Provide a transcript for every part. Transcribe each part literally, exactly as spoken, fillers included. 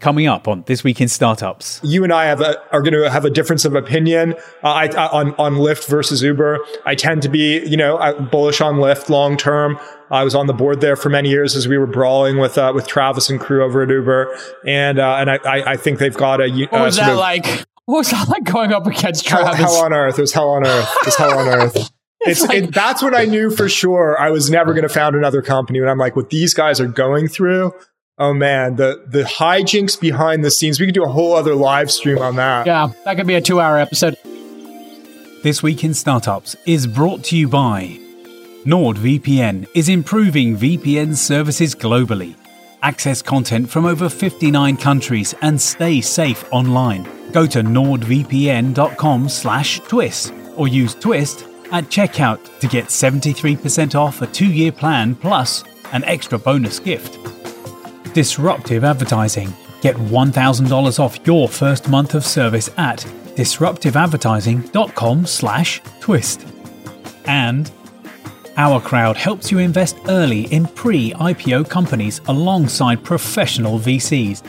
coming up on This Week in Startups. You and I have a, are going to have a difference of opinion uh, I, I, on, on Lyft versus Uber. I tend to be, you know, I'm bullish on Lyft long term. I was on the board there for many years as we were brawling with uh, with Travis and crew over at Uber. And uh, and I, I think they've got a... What was uh, that of, like? What was that like going up against Travis? Hell, hell on earth. It was hell on earth. It was hell on earth. It's, it's like, it, that's when I knew for sure I was never going to found another company. When I'm like, what these guys are going through... Oh man, the the hijinks behind the scenes. We could do a whole other live stream on that. Yeah, that could be a two-hour episode. This Week in Startups is brought to you by NordVPN is improving V P N services globally. Access content from over fifty-nine countries and stay safe online. Go to nord v p n dot com slash twist or use twist at checkout to get seventy-three percent off a two-year plan plus an extra bonus gift. Disruptive Advertising. Get one thousand dollars off your first month of service at disruptive advertising dot com slash twist. And Our Crowd helps you invest early in pre-I P O companies alongside professional V Cs.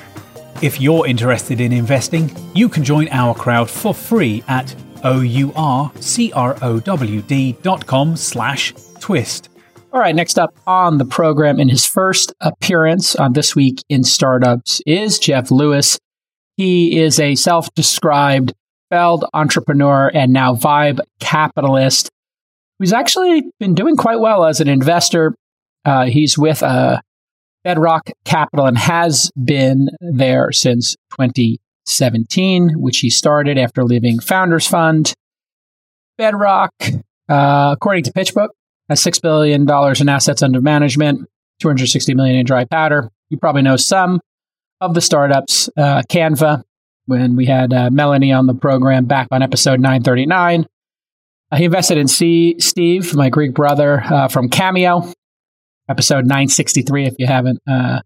If you're interested in investing, you can join Our Crowd for free at o u r crowd dot com slash twist. All right, next up on the program, in his first appearance on This Week in Startups, is Jeff Lewis. He is a self-described failed entrepreneur and now vibe capitalist who's actually been doing quite well as an investor. Uh, he's with uh, Bedrock Capital and has been there since twenty seventeen, which he started after leaving Founders Fund. Bedrock, uh, according to PitchBook, has six billion dollars in assets under management, two hundred sixty million dollars in dry powder. You probably know some of the startups. Uh, Canva, when we had uh, Melanie on the program back on episode nine thirty-nine. Uh, he invested in C- Steve, my Greek brother, uh, from Cameo, episode nine sixty-three, if you haven't uh,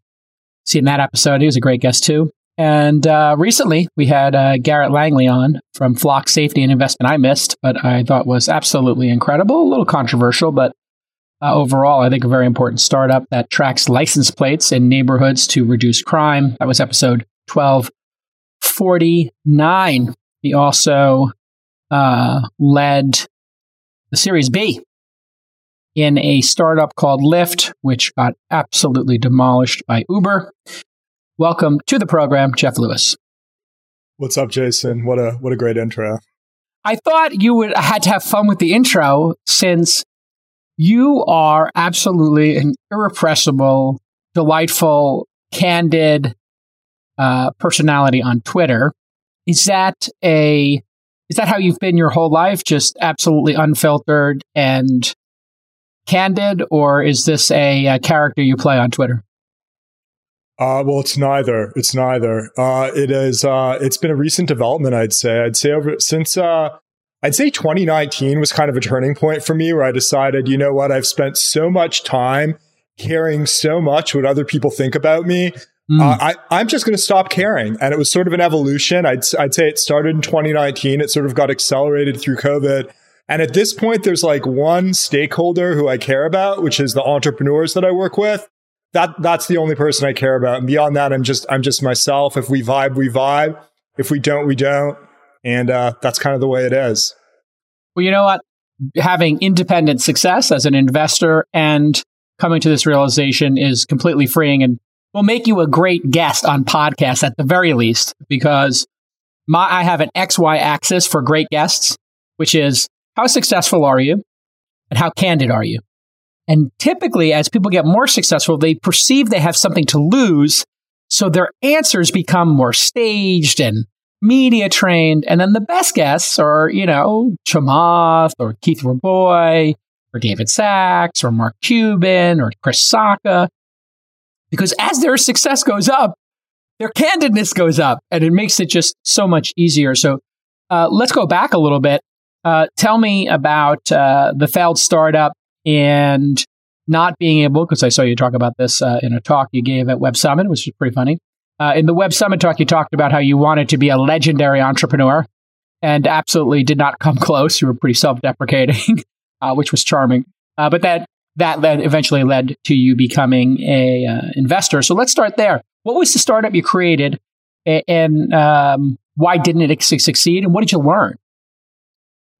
seen that episode. He was a great guest, too. And uh, recently, we had uh, Garrett Langley on from Flock Safety, an investment I missed, but I thought was absolutely incredible, a little controversial, but uh, overall, I think a very important startup that tracks license plates in neighborhoods to reduce crime. That was episode twelve forty-nine. He also uh, led the Series B in a startup called Lyft, which got absolutely demolished by Uber. Welcome to the program, Jeff Lewis. What's up, Jason? What a what a great intro. I thought you would I had to have fun with the intro, since you are absolutely an irrepressible, delightful, candid uh, personality on Twitter. Is that a is that how you've been your whole life? Just absolutely unfiltered and candid, or is this a, a character you play on Twitter? Uh, well, it's neither. It's neither. Uh, it is. Uh, it's been a recent development, I'd say. I'd say over since uh, I'd say twenty nineteen was kind of a turning point for me, where I decided, you know what, I've spent so much time caring so much what other people think about me. Mm. Uh, I, I'm just going to stop caring. And it was sort of an evolution. I'd I'd say it started in twenty nineteen. It sort of got accelerated through COVID. And at this point, there's like one stakeholder who I care about, which is the entrepreneurs that I work with. That that's the only person I care about. And beyond that, I'm just I'm just myself. If we vibe, we vibe. If we don't, we don't. And uh, that's kind of the way it is. Well, you know what? Having independent success as an investor and coming to this realization is completely freeing and will make you a great guest on podcasts at the very least, because my I have an X Y axis for great guests, which is how successful are you and how candid are you? And typically, as people get more successful, they perceive they have something to lose. So their answers become more staged and media trained. And then the best guests are, you know, Chamath or Keith Raboy or David Sachs or Mark Cuban or Chris Sacca. Because as their success goes up, their candidness goes up, and it makes it just so much easier. So uh, let's go back a little bit. Uh, tell me about uh, the failed startup. And not being able, because I saw you talk about this uh, in a talk you gave at Web Summit, which was pretty funny. Uh, in the Web Summit talk, you talked about how you wanted to be a legendary entrepreneur and absolutely did not come close. You were pretty self-deprecating, uh, which was charming. Uh, but that that led, eventually led to you becoming an uh, investor. So let's start there. What was the startup you created and um, why didn't it succeed? And what did you learn?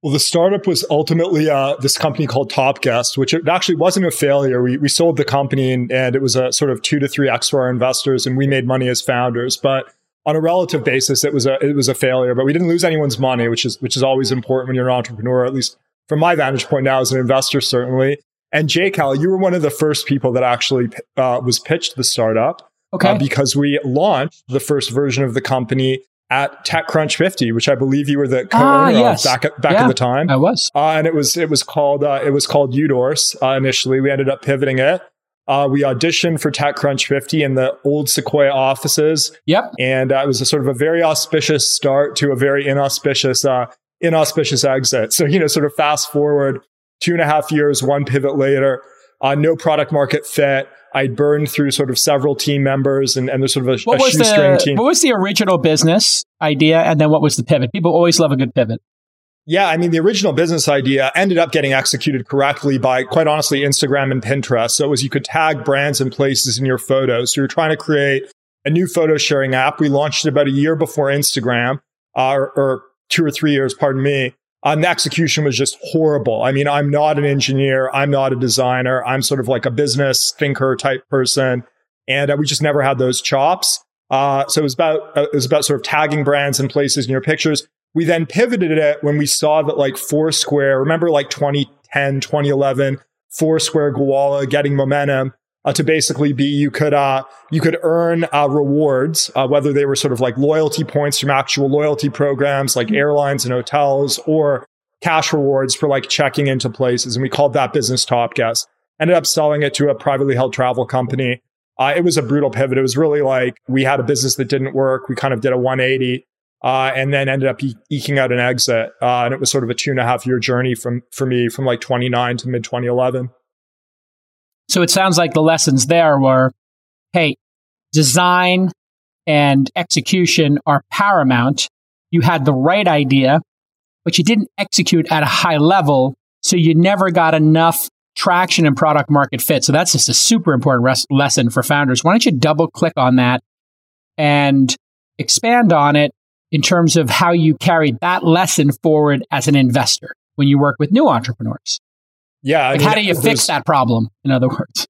Well, the startup was ultimately uh, this company called Top Guest, which it actually wasn't a failure. We we sold the company, and, and it was a sort of two to three X for our investors, and we made money as founders. But on a relative basis, it was a it was a failure. But we didn't lose anyone's money, which is which is always important when you're an entrepreneur, at least from my vantage point now as an investor, certainly. And Jay Cal, you were one of the first people that actually uh, was pitched the startup, okay, uh, because we launched the first version of the company at TechCrunch fifty, which I believe you were the co-owner ah, yes. of back at back yeah, at the time. I was, uh, and it was it was called uh, it was called Udorse uh, initially. We ended up pivoting it. Uh, we auditioned for TechCrunch fifty in the old Sequoia offices. Yep, and uh, it was a sort of a very auspicious start to a very inauspicious uh, inauspicious exit. So you know, sort of fast forward two and a half years, one pivot later, uh, no product market fit. I burned through sort of several team members, and, and there's sort of a, a shoestring the, team. What was the original business idea, and then what was the pivot? People always love a good pivot. Yeah, I mean, the original business idea ended up getting executed correctly by, quite honestly, Instagram and Pinterest. So it was you could tag brands and places in your photos. So you're trying to create a new photo sharing app. We launched it about a year before Instagram, uh, or, or two or three years, pardon me. Um, the execution was just horrible. I mean, I'm not an engineer. I'm not a designer. I'm sort of like a business thinker type person. And uh, we just never had those chops. Uh, so it was about, uh, it was about sort of tagging brands and places in your pictures. We then pivoted it when we saw that like Foursquare, remember like twenty ten, twenty eleven, Foursquare, Gowalla getting momentum uh, to basically be, you could, uh, you could earn uh, rewards, uh, whether they were sort of like loyalty points from actual loyalty programs like airlines and hotels, or cash rewards for like checking into places. And we called that business Top Guest. Ended up selling it to a privately held travel company. Uh, it was a brutal pivot. It was really like we had a business that didn't work. We kind of did a one eighty. Uh, and then ended up e- eking out an exit. Uh, and it was sort of a two and a half year journey from for me from like twenty-nine to mid twenty eleven. So it sounds like the lessons there were, hey, design and execution are paramount. You had the right idea, but you didn't execute at a high level. So you never got enough traction and product market fit. So that's just a super important res- lesson for founders. Why don't you double click on that and expand on it in terms of how you carried that lesson forward as an investor when you work with new entrepreneurs? Yeah. Like, I mean, how do you fix that problem, in other words?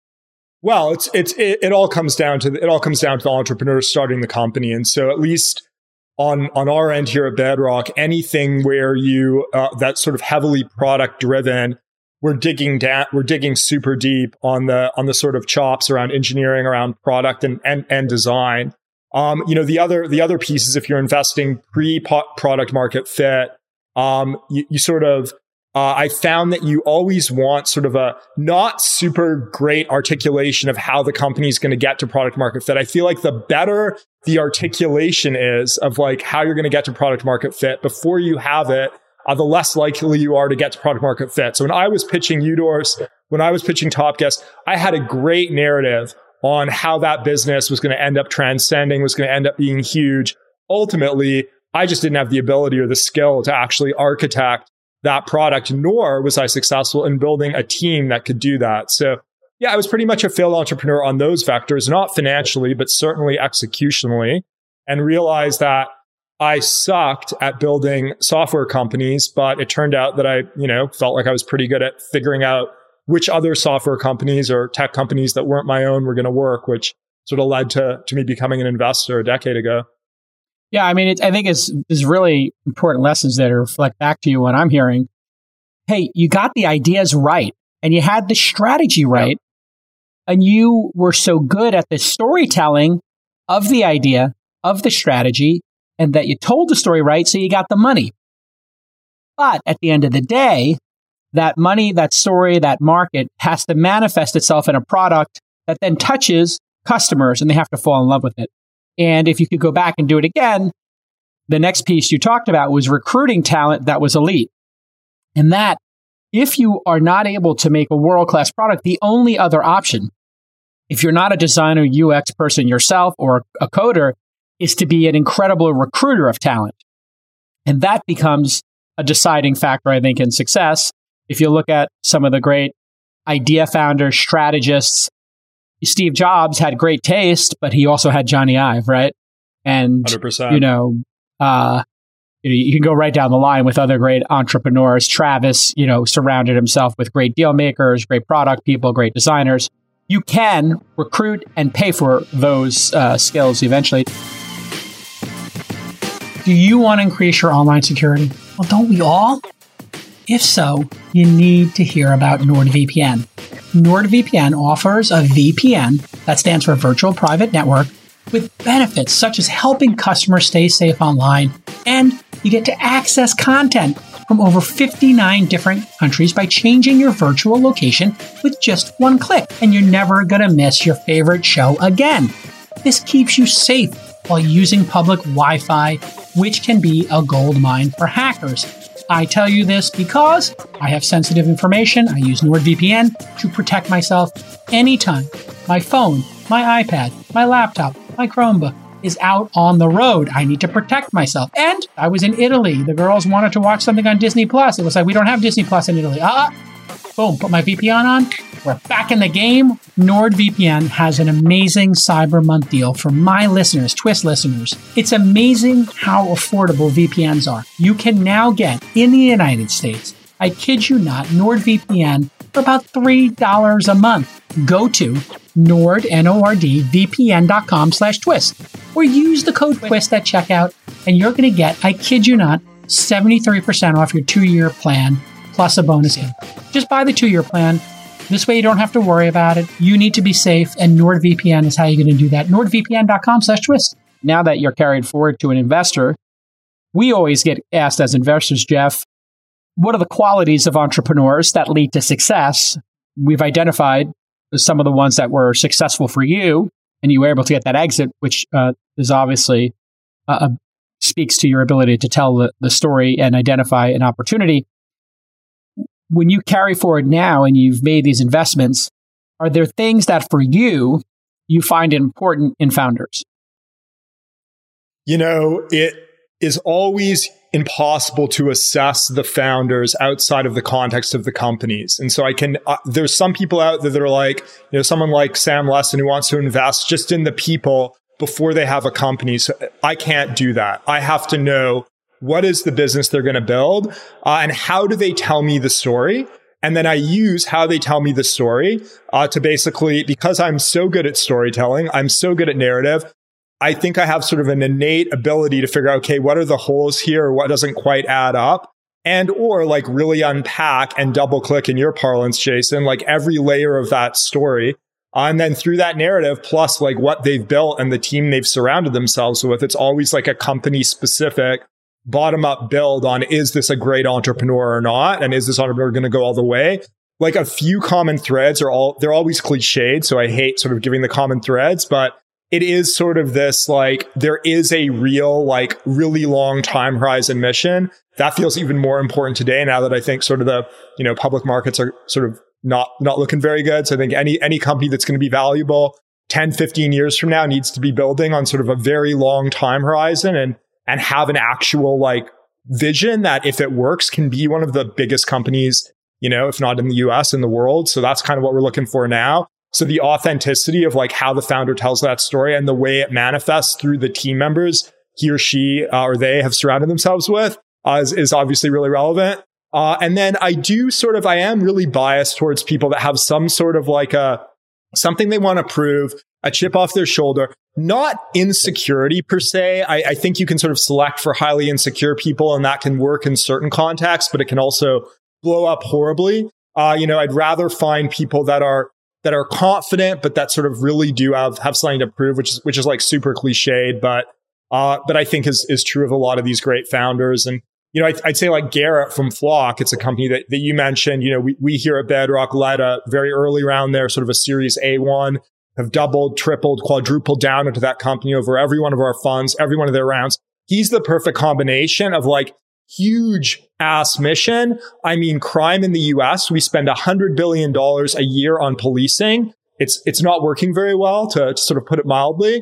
Well, it's it's it, it all comes down to the, it all comes down to the entrepreneur starting the company. And so at least on on our end here at Bedrock, anything where you uh, that's sort of heavily product driven, we're digging down, we're digging super deep on the on the sort of chops around engineering, around product and and, and design. Um, you know, the other, the other piece is if you're investing pre product market fit, um, you, you sort of, uh, I found that you always want sort of a not super great articulation of how the company is going to get to product market fit. I feel like the better the articulation is of like how you're going to get to product market fit before you have it, uh, the less likely you are to get to product market fit. So when I was pitching Udorse, when I was pitching Top Guest, I had a great narrative on how that business was going to end up transcending, was going to end up being huge. Ultimately, I just didn't have the ability or the skill to actually architect that product, nor was I successful in building a team that could do that. So yeah, I was pretty much a failed entrepreneur on those vectors, not financially, but certainly executionally, and realized that I sucked at building software companies, but it turned out that I, you know, felt like I was pretty good at figuring out which other software companies or tech companies that weren't my own were going to work, which sort of led to, to me becoming an investor a decade ago. Yeah, I mean, it, I think it's, it's really important lessons that reflect back to you when I'm hearing, hey, you got the ideas right, and you had the strategy right, yeah, and you were so good at the storytelling of the idea, of the strategy, and that you told the story right, so you got the money. But at the end of the day, that money, that story, that market has to manifest itself in a product that then touches customers, and they have to fall in love with it. And if you could go back and do it again, the next piece you talked about was recruiting talent that was elite. And that, if you are not able to make a world-class product, the only other option, if you're not a designer, U X person yourself, or a coder, is to be an incredible recruiter of talent. And that becomes a deciding factor, I think, in success. If you look at some of the great idea founders, strategists, Steve Jobs had great taste, but he also had Johnny Ive, right? And, one hundred percent. you know, uh, you can go right down the line with other great entrepreneurs. Travis, you know, surrounded himself with great deal makers, great product people, great designers. You can recruit and pay for those uh, skills eventually. Do you want to increase your online security? Well, don't we all? If so, you need to hear about NordVPN. NordVPN offers a V P N, that stands for Virtual Private Network, with benefits such as helping customers stay safe online, and you get to access content from over fifty-nine different countries by changing your virtual location with just one click, and you're never going to miss your favorite show again. This keeps you safe while using public Wi-Fi, which can be a goldmine for hackers. I tell you this because I have sensitive information. I use NordVPN to protect myself anytime my phone, my iPad, my laptop, my Chromebook is out on the road. I need to protect myself. And I was in Italy. The girls wanted to watch something on Disney Plus. It was like, we don't have Disney Plus in Italy. Ah, uh-uh. Boom, put my V P N on. We're back in the game. NordVPN has an amazing Cyber Month deal for my listeners, Twist listeners. It's amazing how affordable V P Ns are. You can now get, in the United States, I kid you not, NordVPN for about three dollars a month. Go to Nord, N O R D, V P N dot com slash twist, or use the code twist at checkout, and you're going to get, I kid you not, seventy-three percent off your two-year plan, plus a bonus in. Just buy the two-year plan. This way you don't have to worry about it. You need to be safe, and NordVPN is how you're going to do that. NordVPN dot com slash twist. Now that you're carried forward to an investor, we always get asked as investors, Jeff, what are the qualities of entrepreneurs that lead to success? We've identified some of the ones that were successful for you, and you were able to get that exit, which uh, is obviously uh, speaks to your ability to tell the, the story and identify an opportunity. When you carry forward now and you've made these investments, are there things that for you, you find important in founders? You know, it is always impossible to assess the founders outside of the context of the companies. And so I can, uh, there's some people out there that are like, you know, someone like Sam Lesson who wants to invest just in the people before they have a company. So I can't do that. I have to know what is the business they're going to build uh, and how do they tell me the story? And then I use how they tell me the story uh, to basically, because I'm so good at storytelling, I'm so good at narrative, I think I have sort of an innate ability to figure out, okay, what are the holes here? What doesn't quite add up? And, or like really unpack and double click in your parlance, Jason, like every layer of that story. And then through that narrative, plus like what they've built and the team they've surrounded themselves with, it's always like a company specific bottom up build on, is this a great entrepreneur or not? And is this entrepreneur going to go all the way? Like a few common threads are all, they're always cliched. So I hate sort of giving the common threads, but it is sort of this, like, there is a real, like, really long time horizon mission. That feels even more important today now that I think sort of the, you know, public markets are sort of not, not looking very good. So I think any, any company that's going to be valuable ten, fifteen years from now needs to be building on sort of a very long time horizon and, and have an actual, like, vision that if it works can be one of the biggest companies, you know, if not in the U S, in the world. So that's kind of what we're looking for now. So the authenticity of like how the founder tells that story and the way it manifests through the team members he or she uh, or they have surrounded themselves with uh, is, is obviously really relevant. Uh, and then I do sort of, I am really biased towards people that have some sort of like a, something they want to prove, a chip off their shoulder, not insecurity per se. I, I think you can sort of select for highly insecure people and that can work in certain contexts, but it can also blow up horribly. Uh, you know, I'd rather find people that are that are confident, but that sort of really do have, have something to prove, which is, which is like super cliched, but, uh, but I think is, is true of a lot of these great founders. And, you know, I, I'd say like Garrett from Flock, it's a company that, that you mentioned, you know, we, we here at Bedrock led a very early round there, sort of a series A one, have doubled, tripled, quadrupled down into that company over every one of our funds, every one of their rounds. He's the perfect combination of like huge ass mission. I mean, crime in the U S, we spend one hundred billion dollars a year on policing. It's it's not working very well, to, to sort of put it mildly.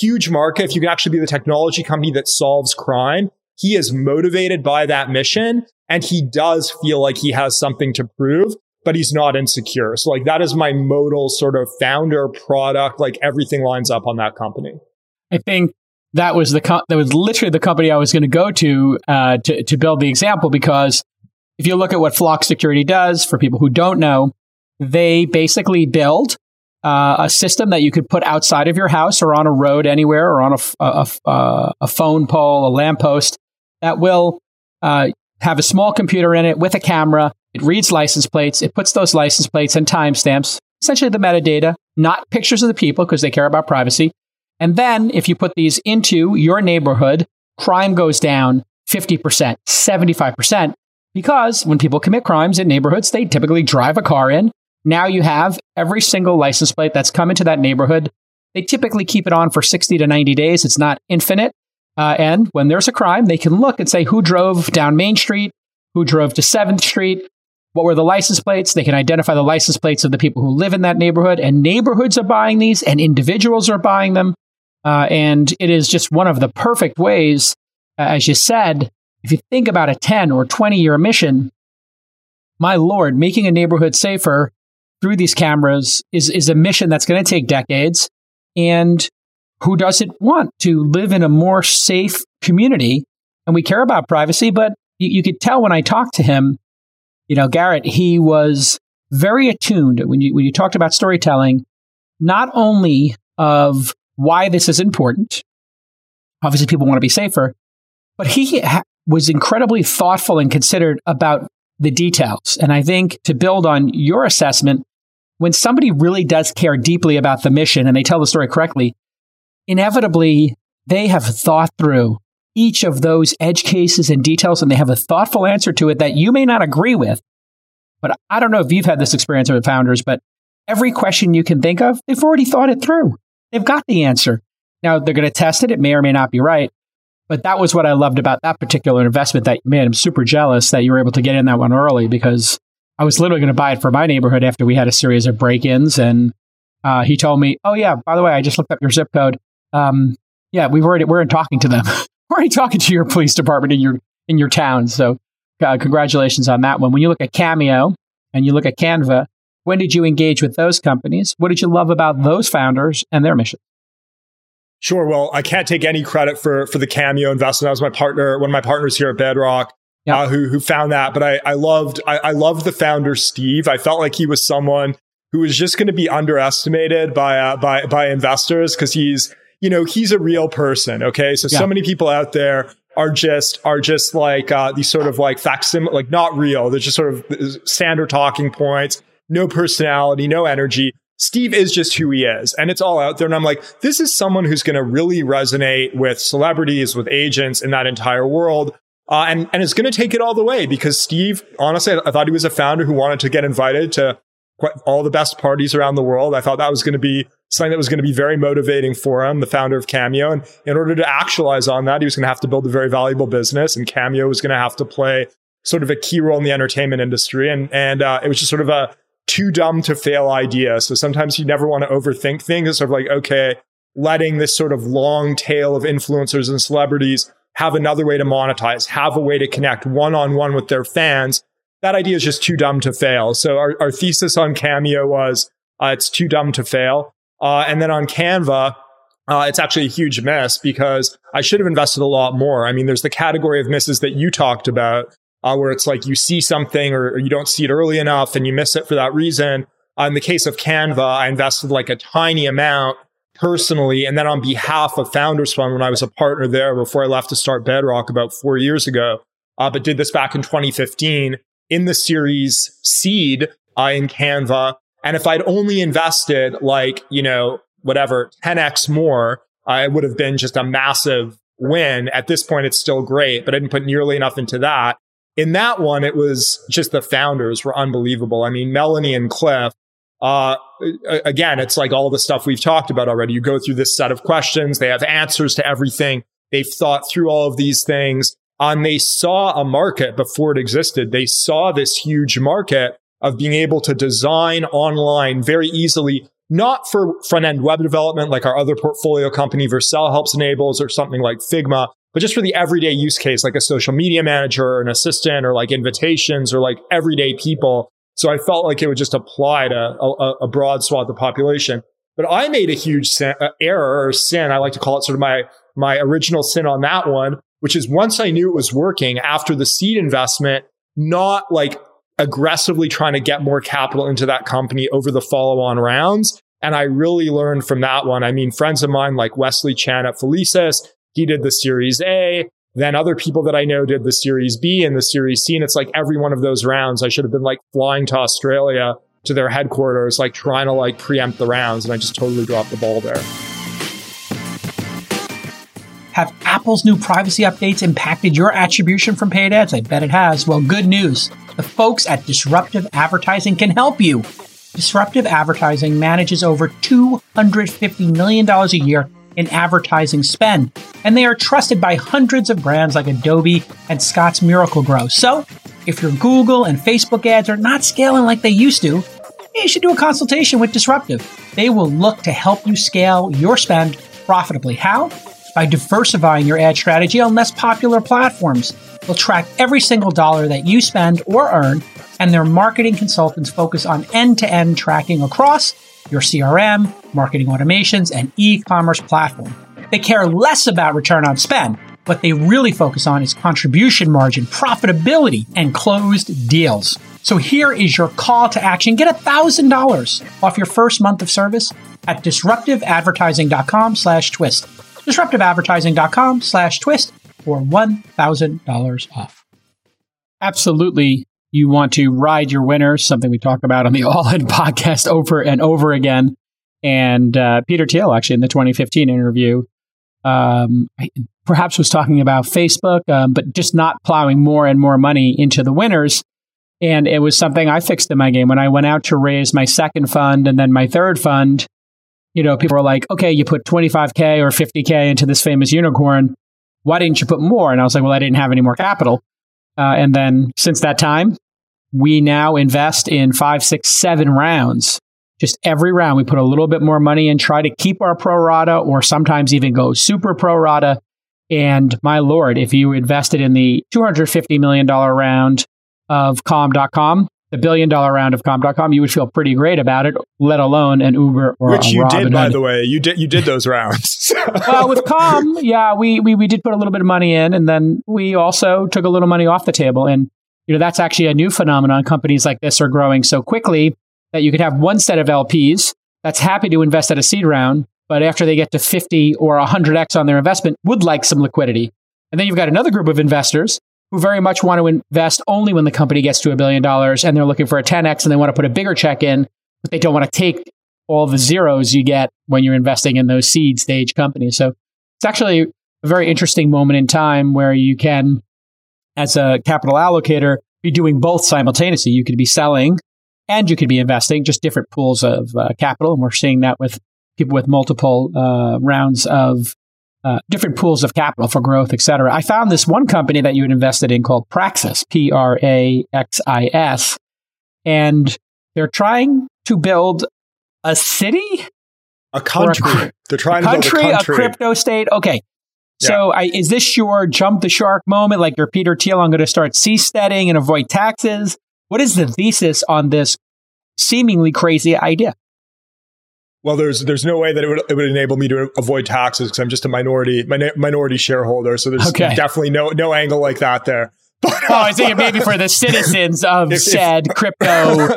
Huge market. If you can actually be the technology company that solves crime, he is motivated by that mission. And he does feel like he has something to prove, but he's not insecure. So like that is my modal sort of founder product, like everything lines up on that company. I think that was the co- that was literally the company I was going to go to uh, to to build the example, because if you look at what Flock Security does, for people who don't know, they basically build uh, a system that you could put outside of your house or on a road anywhere or on a a, a, a phone pole, a lamppost, that will uh, have a small computer in it with a camera. It reads license plates. It puts those license plates and timestamps, essentially the metadata, not pictures of the people because they care about privacy. And then if you put these into your neighborhood, crime goes down fifty percent, seventy-five percent, because when people commit crimes in neighborhoods, they typically drive a car in. Now you have every single license plate that's come into that neighborhood. They typically keep it on for sixty to ninety days. It's not infinite. Uh, and when there's a crime, they can look and say who drove down Main Street, who drove to seventh street, what were the license plates? They can identify the license plates of the people who live in that neighborhood, and neighborhoods are buying these and individuals are buying them. Uh, and it is just one of the perfect ways, uh, as you said, if you think about a ten or twenty year mission, my Lord, making a neighborhood safer through these cameras is, is a mission that's going to take decades. And who doesn't want to live in a more safe community? And we care about privacy, but you, you could tell when I talked to him, you know, Garrett, he was very attuned when you when you talked about storytelling, not only of why this is important, obviously people want to be safer, but he ha- was incredibly thoughtful and considered about the details. And I think, to build on your assessment, when somebody really does care deeply about the mission and they tell the story correctly, inevitably they have thought through each of those edge cases and details, and they have a thoughtful answer to it that you may not agree with. But I don't know if you've had this experience with Founders, but every question you can think of, they've already thought it through. They've got the answer. Now they're going to test it. It may or may not be right. But that was what I loved about that particular investment that you made. I'm super jealous that you were able to get in that one early, because I was literally going to buy it for my neighborhood after we had a series of break-ins. And uh, he told me, oh yeah, by the way, I just looked up your zip code. Um, yeah, we've already, we're talking to them. We're already talking to your police department in your in your town. So uh, congratulations on that one. When you look at Cameo and you look at Canva, when did you engage with those companies? What did you love about those founders and their mission? Sure. Well, I can't take any credit for for the Cameo investment. That was my partner, one of my partners here at Bedrock, yeah. uh, who who found that. But I, I loved I, I loved the founder, Steve. I felt like he was someone who was just going to be underestimated by uh, by by investors, because he's you know, he's a real person. Okay. So, yeah. so many people out there are just, are just like, uh, these sort of like facsimile, like not real. They're just sort of standard talking points, no personality, no energy. Steve is just who he is, and it's all out there. And I'm like, this is someone who's going to really resonate with celebrities, with agents in that entire world. Uh, and, and it's going to take it all the way, because Steve, honestly, I thought he was a founder who wanted to get invited to quite all the best parties around the world. I thought that was going to be something that was going to be very motivating for him, the founder of Cameo. And in order to actualize on that, he was going to have to build a very valuable business, and Cameo was going to have to play sort of a key role in the entertainment industry. And and uh, it was just sort of a too dumb to fail idea. So sometimes you never want to overthink things. It's sort of like, okay, letting this sort of long tail of influencers and celebrities have another way to monetize, have a way to connect one-on-one with their fans. That idea is just too dumb to fail. So our, our thesis on Cameo was uh, it's too dumb to fail. Uh, and then on Canva, uh, it's actually a huge miss, because I should have invested a lot more. I mean, there's the category of misses that you talked about, uh, where it's like you see something or, or you don't see it early enough and you miss it for that reason. Uh, in the case of Canva, I invested like a tiny amount personally. And then on behalf of Founders Fund, when I was a partner there before I left to start Bedrock about four years ago, uh, but did this back in twenty fifteen in the series Seed uh, in Canva. And if I'd only invested like, you know, whatever, ten x more, I would have been just a massive win. At this point, it's still great, but I didn't put nearly enough into that. In that one, it was just the founders were unbelievable. I mean, Melanie and Cliff, uh, again, it's like all the stuff we've talked about already. You go through this set of questions. They have answers to everything. They've thought through all of these things. And they saw a market before it existed. They saw this huge market of being able to design online very easily, not for front-end web development like our other portfolio company, Vercel, helps enables, or something like Figma, but just for the everyday use case, like a social media manager or an assistant or like invitations or like everyday people. So I felt like it would just apply to a, a broad swath of the population. But I made a huge sin, uh, error or sin. I like to call it sort of my my original sin on that one, which is once I knew it was working after the seed investment, not like aggressively trying to get more capital into that company over the follow-on rounds. And I really learned from that one. I mean, friends of mine like Wesley Chan at Felicis, he did the Series A. Then other people that I know did the Series B and the Series C. And it's like every one of those rounds, I should have been like flying to Australia to their headquarters, like trying to like preempt the rounds. And I just totally dropped the ball there. Have Apple's new privacy updates impacted your attribution from paid ads? I bet it has. Well, good news. The folks at Disruptive Advertising can help you. Disruptive Advertising manages over two hundred fifty million dollars a year in advertising spend, and they are trusted by hundreds of brands like Adobe and Scott's Miracle-Gro. So if your Google and Facebook ads are not scaling like they used to, you should do a consultation with Disruptive. They will look to help you scale your spend profitably. How? By diversifying your ad strategy on less popular platforms. They'll track every single dollar that you spend or earn, and their marketing consultants focus on end-to-end tracking across your C R M, marketing automations, and e-commerce platform. They care less about return on spend. What they really focus on is contribution margin, profitability, and closed deals. So here is your call to action. Get one thousand dollars off your first month of service at disruptive advertising dot com slash twist. disruptive advertising dot com slash twist for one thousand dollars off. Absolutely. You want to ride your winners, something we talk about on the All In podcast over and over again. And uh, Peter Thiel, actually, in the twenty fifteen interview, um, perhaps was talking about Facebook, um, but just not plowing more and more money into the winners. And it was something I fixed in my game. When I went out to raise my second fund and then my third fund, you know, people were like, okay, you put twenty-five K or fifty K into this famous unicorn. Why didn't you put more? And I was like, well, I didn't have any more capital. Uh, and then since that time, we now invest in five, six, seven rounds. Just every round, we put a little bit more money in, try to keep our pro rata or sometimes even go super pro rata. And my Lord, if you invested in the two hundred fifty million dollars round of calm dot com, the billion dollar round of calm dot com, you would feel pretty great about it, let alone an Uber or which a you did, by the way. You did you did those rounds. Well, with Calm, yeah, we, we we did put a little bit of money in, and then we also took a little money off the table. And you know, that's actually a new phenomenon. Companies like this are growing so quickly that you could have one set of L Ps that's happy to invest at a seed round, but after they get to fifty or one hundred X on their investment, would like some liquidity. And then you've got another group of investors who very much want to invest only when the company gets to a billion dollars and they're looking for a ten X and they want to put a bigger check in, but they don't want to take all the zeros you get when you're investing in those seed stage companies. So it's actually a very interesting moment in time where you can, as a capital allocator, be doing both simultaneously. You could be selling and you could be investing, just different pools of uh, capital. And we're seeing that with people with multiple uh, rounds of Uh, different pools of capital for growth, et cetera. I found this one company that you had invested in called Praxis, P R A X I S, and they're trying to build a city? A country. A, they're trying a country, to build a country. A crypto state. Okay. Yeah. So I, is this your jump the shark moment? Like your Peter Thiel, I'm going to start seasteading and avoid taxes. What is the thesis on this seemingly crazy idea? Well, there's there's no way that it would it would enable me to avoid taxes because I'm just a minority min- minority shareholder. So there's okay. definitely no no angle like that there. But, oh, I think maybe for the citizens of if, said if, crypto,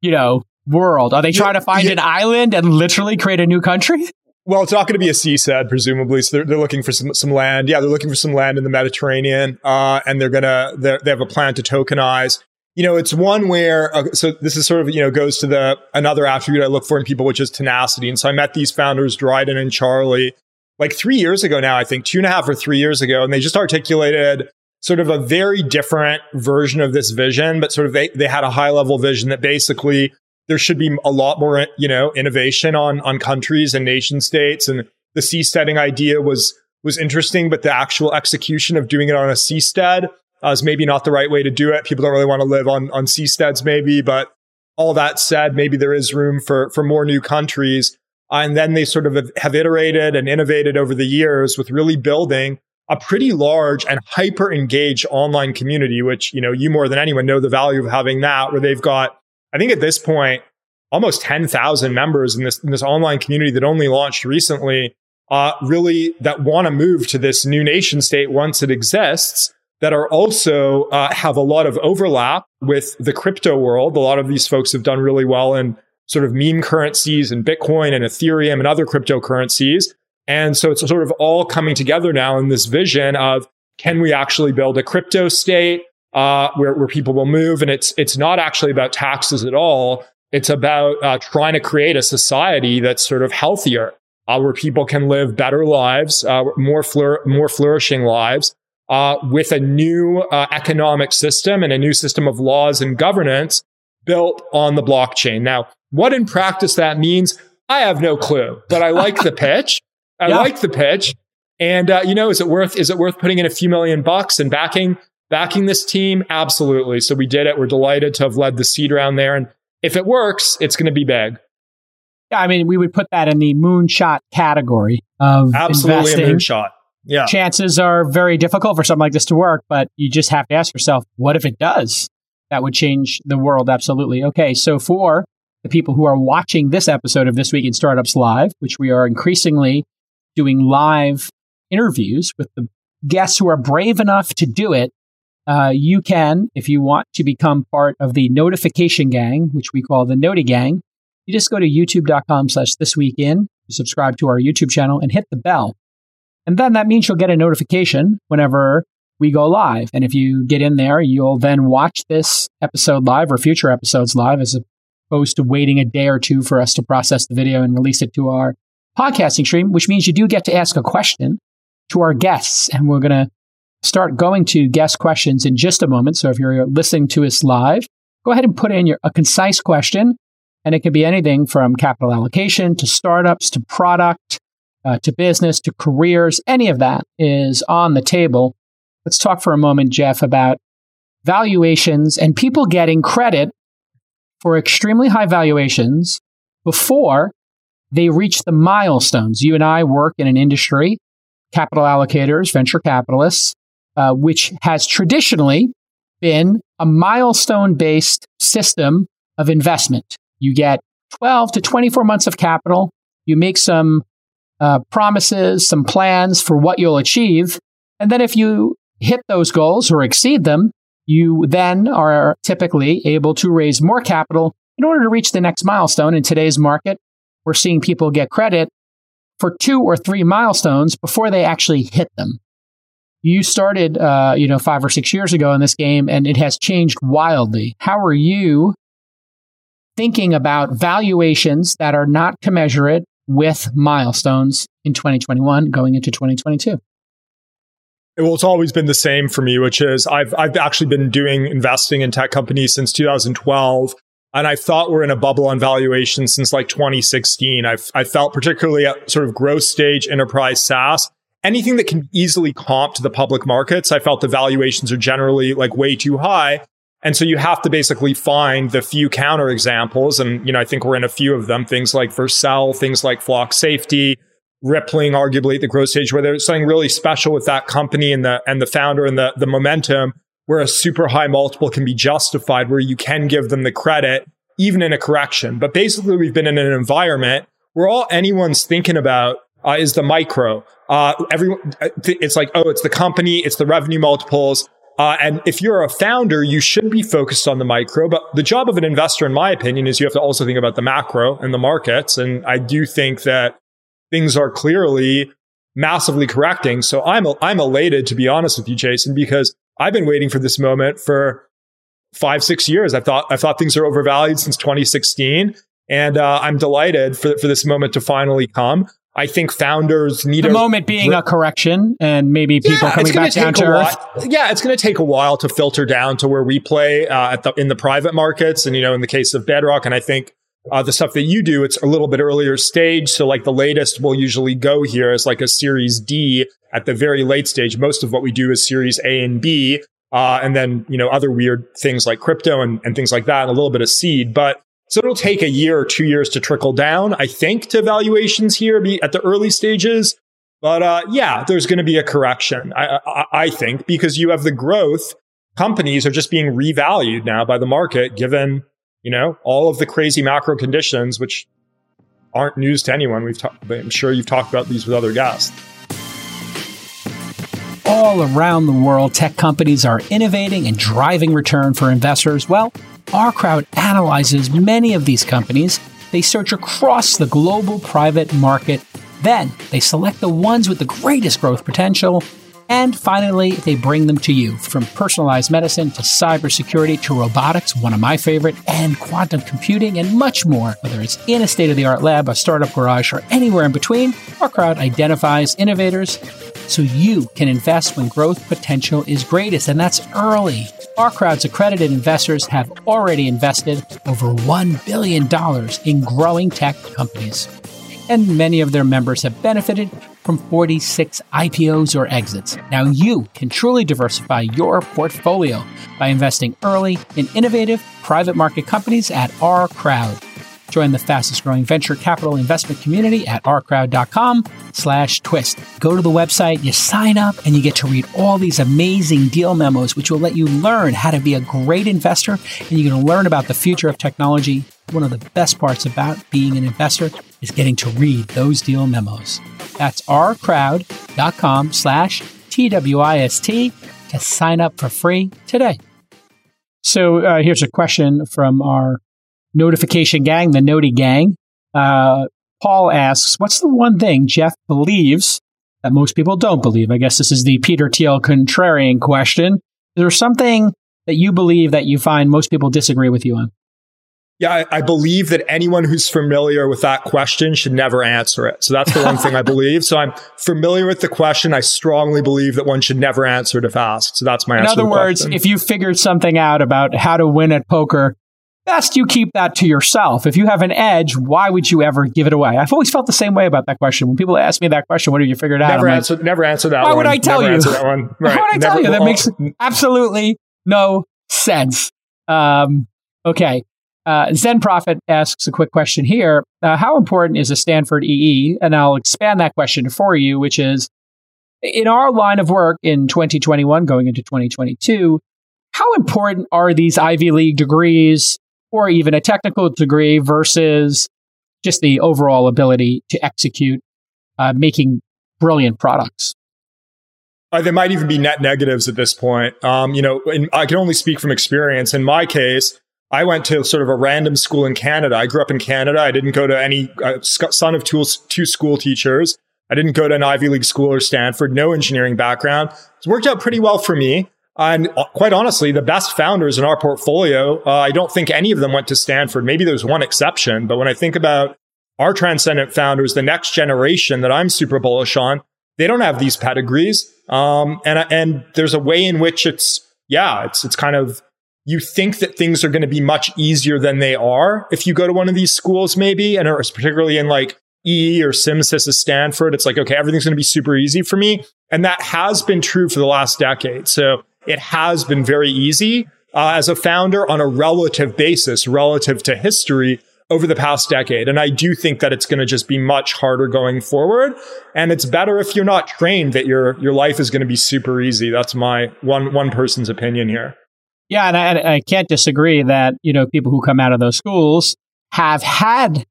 you know, world, are they trying yeah, to find yeah. an island and literally create a new country? Well, it's not going to be a seaside, presumably. So they're they're looking for some some land. Yeah, they're looking for some land in the Mediterranean, uh, and they're gonna they they have a plan to tokenize. You know, it's one where, uh, so this is sort of, you know, goes to the, another attribute I look for in people, which is tenacity. And so I met these founders, Dryden and Charlie, like three years ago now, I think, two and a half or three years ago. And they just articulated sort of a very different version of this vision, but sort of they, they had a high level vision that basically there should be a lot more, you know, innovation on, on countries and nation states. And the seasteading idea was, was interesting, but the actual execution of doing it on a seastead Uh, is maybe not the right way to do it. People don't really want to live on on seasteads, maybe. But all that said, maybe there is room for for more new countries. Uh, and then they sort of have, have iterated and innovated over the years with really building a pretty large and hyper engaged online community, which, you know, you more than anyone know the value of having that, where they've got, I think at this point, almost ten thousand members in this in this online community that only launched recently. uh, really that want to move to this new nation state once it exists, that are also uh, have a lot of overlap with the crypto world. A lot of these folks have done really well in sort of meme currencies and Bitcoin and Ethereum and other cryptocurrencies. And so it's sort of all coming together now in this vision of, can we actually build a crypto state uh, where, where people will move? And it's it's not actually about taxes at all. It's about uh, trying to create a society that's sort of healthier, uh, where people can live better lives, uh, more flour- more flourishing lives, uh, with a new uh, economic system and a new system of laws and governance built on the blockchain. Now, what in practice that means, I have no clue, but I like the pitch. I yeah. like the pitch. And, uh, you know, is it worth, is it worth putting in a few million bucks and backing, backing this team? Absolutely. So we did it. We're delighted to have led the seed round there. And if it works, it's going to be big. Yeah. I mean, we would put that in the moonshot category of absolutely investing. A moonshot. Yeah. Chances are very difficult for something like this to work, but you just have to ask yourself, what if it does? That would change the world. Absolutely. Okay. So for the people who are watching this episode of This Week in Startups Live, which we are increasingly doing live interviews with the guests who are brave enough to do it, uh, you can, if you want to become part of the notification gang, which we call the Noti Gang, you just go to youtube.com slash this week in, subscribe to our YouTube channel and hit the bell. And then that means you'll get a notification whenever we go live. And if you get in there, you'll then watch this episode live or future episodes live, as opposed to waiting a day or two for us to process the video and release it to our podcasting stream, which means you do get to ask a question to our guests. And we're going to start going to guest questions in just a moment. So if you're listening to us live, go ahead and put in your a concise question. And it can be anything from capital allocation to startups to product uh, to business to careers. Any of that is on the table. Let's talk for a moment, Jeff, about valuations and people getting credit for extremely high valuations before they reach the milestones. You and I work in an industry, capital allocators, venture capitalists, uh, which has traditionally been a milestone-based system of investment. You get twelve to twenty-four months of capital. You make some uh, promises, some plans for what you'll achieve. And then if you hit those goals or exceed them, you then are typically able to raise more capital in order to reach the next milestone. In today's market, we're seeing people get credit for two or three milestones before they actually hit them. You started, uh, you know, five or six years ago in this game, and it has changed wildly. How are you thinking about valuations that are not commensurate with milestones in twenty twenty-one going into twenty twenty-two? Well, it's always been the same for me, which is I've I've actually been doing investing in tech companies since two thousand twelve. And I thought we're in a bubble on valuation since like twenty sixteen. I've, I felt particularly at sort of growth stage enterprise SaaS, anything that can easily comp to the public markets, I felt the valuations are generally like way too high. And so you have to basically find the few counterexamples. And, you know, I think we're in a few of them, things like Vercel, things like Flock Safety, Rippling, arguably at the growth stage, where there's something really special with that company and the, and the founder and the, the momentum, where a super high multiple can be justified, where you can give them the credit, even in a correction. But basically, we've been in an environment where all anyone's thinking about uh, is the micro. Uh, everyone, it's like, oh, it's the company, it's the revenue multiples. Uh, and if you're a founder, you should be focused on the micro. But the job of an investor, in my opinion, is you have to also think about the macro and the markets. And I do think that things are clearly massively correcting. So I'm I'm elated, to be honest with you, Jason, because I've been waiting for this moment for five, six years. I thought I thought things are overvalued since twenty sixteen, and uh, I'm delighted for for this moment to finally come. I think founders need the a moment being re- a correction, and maybe people yeah, coming back down to earth. Yeah, it's going to take a while to filter down to where we play uh, at the, in the private markets, and you know, in the case of Bedrock, and I think uh, the stuff that you do, it's a little bit earlier stage. So, like the latest we'll usually go here is like a Series D. At the very late stage, most of what we do is Series A and B, uh, and then, you know, other weird things like crypto and, and things like that, and a little bit of seed. But so it'll take a year or two years to trickle down, I think, to valuations here be at the early stages. But uh, yeah, there's going to be a correction, I, I, I think, because you have the growth. Companies are just being revalued now by the market, given, you know, all of the crazy macro conditions, which aren't news to anyone. We've talked, I'm sure you've talked about these with other guests. All around the world, tech companies are innovating and driving return for investors. Well, Our Crowd analyzes many of these companies. They search across the global private market. Then they select the ones with the greatest growth potential. And finally, they bring them to you, from personalized medicine to cybersecurity to robotics, one of my favorite, and quantum computing and much more. Whether it's in a state-of-the-art lab, a startup garage, or anywhere in between, Our Crowd identifies innovators so you can invest when growth potential is greatest, and that's early. Our Crowd's accredited investors have already invested over one billion dollars in growing tech companies. And many of their members have benefited from forty-six I P Os or exits. Now you can truly diversify your portfolio by investing early in innovative private market companies at Our Crowd. Join the fastest growing venture capital investment community at our crowd dot com slash twist. Go to the website, you sign up, and you get to read all these amazing deal memos, which will let you learn how to be a great investor, and you're going to learn about the future of technology. One of the best parts about being an investor is getting to read those deal memos. That's our crowd dot com slash T W I S T to sign up for free today. So uh, here's a question from our notification gang, the Noti gang. Uh, Paul asks, what's the one thing Jeff believes that most people don't believe? I guess this is the Peter Thiel contrarian question. Is there something that you believe that you find most people disagree with you on? Yeah, I, I believe that anyone who's familiar with that question should never answer it. So that's the one thing I believe. So I'm familiar with the question. I strongly believe that one should never answer it if asked. So that's my answer. In other words, if you figured something out about how to win at poker, best you keep that to yourself. If you have an edge, why would you ever give it away? I've always felt the same way about that question. When people ask me that question, what have you figured out? Never I'm answer. Like, never answer that. Why one. Would I tell never you? That one. Right. Why would I never, tell you? That makes absolutely no sense. Um, okay. Uh, Zen Prophet asks a quick question here. Uh, how important is a Stanford E E? And I'll expand that question for you, which is, in our line of work in twenty twenty-one, going into twenty twenty-two, how important are these Ivy League degrees or even a technical degree versus just the overall ability to execute uh, making brilliant products? Uh, there might even be net negatives at this point. Um, you know, and I can only speak from experience. In my case, I went to sort of a random school in Canada. I grew up in Canada. I didn't go to any uh, son of two, two school teachers. I didn't go to an Ivy League school or Stanford, no engineering background. It's worked out pretty well for me. And quite honestly, the best founders in our portfolio, uh, I don't think any of them went to Stanford. Maybe there's one exception. But when I think about our transcendent founders, the next generation that I'm super bullish on, they don't have these pedigrees. Um, and, and there's a way in which it's, yeah, it's, it's kind of, you think that things are going to be much easier than they are if you go to one of these schools, maybe, and particularly in like E E or SimSys at Stanford. It's like, okay, everything's going to be super easy for me. And that has been true for the last decade. So it has been very easy uh, as a founder on a relative basis, relative to history over the past decade. And I do think that it's going to just be much harder going forward. And it's better if you're not trained that your your life is going to be super easy. That's my one one person's opinion here. Yeah, and I, I can't disagree that, you know, people who come out of those schools have had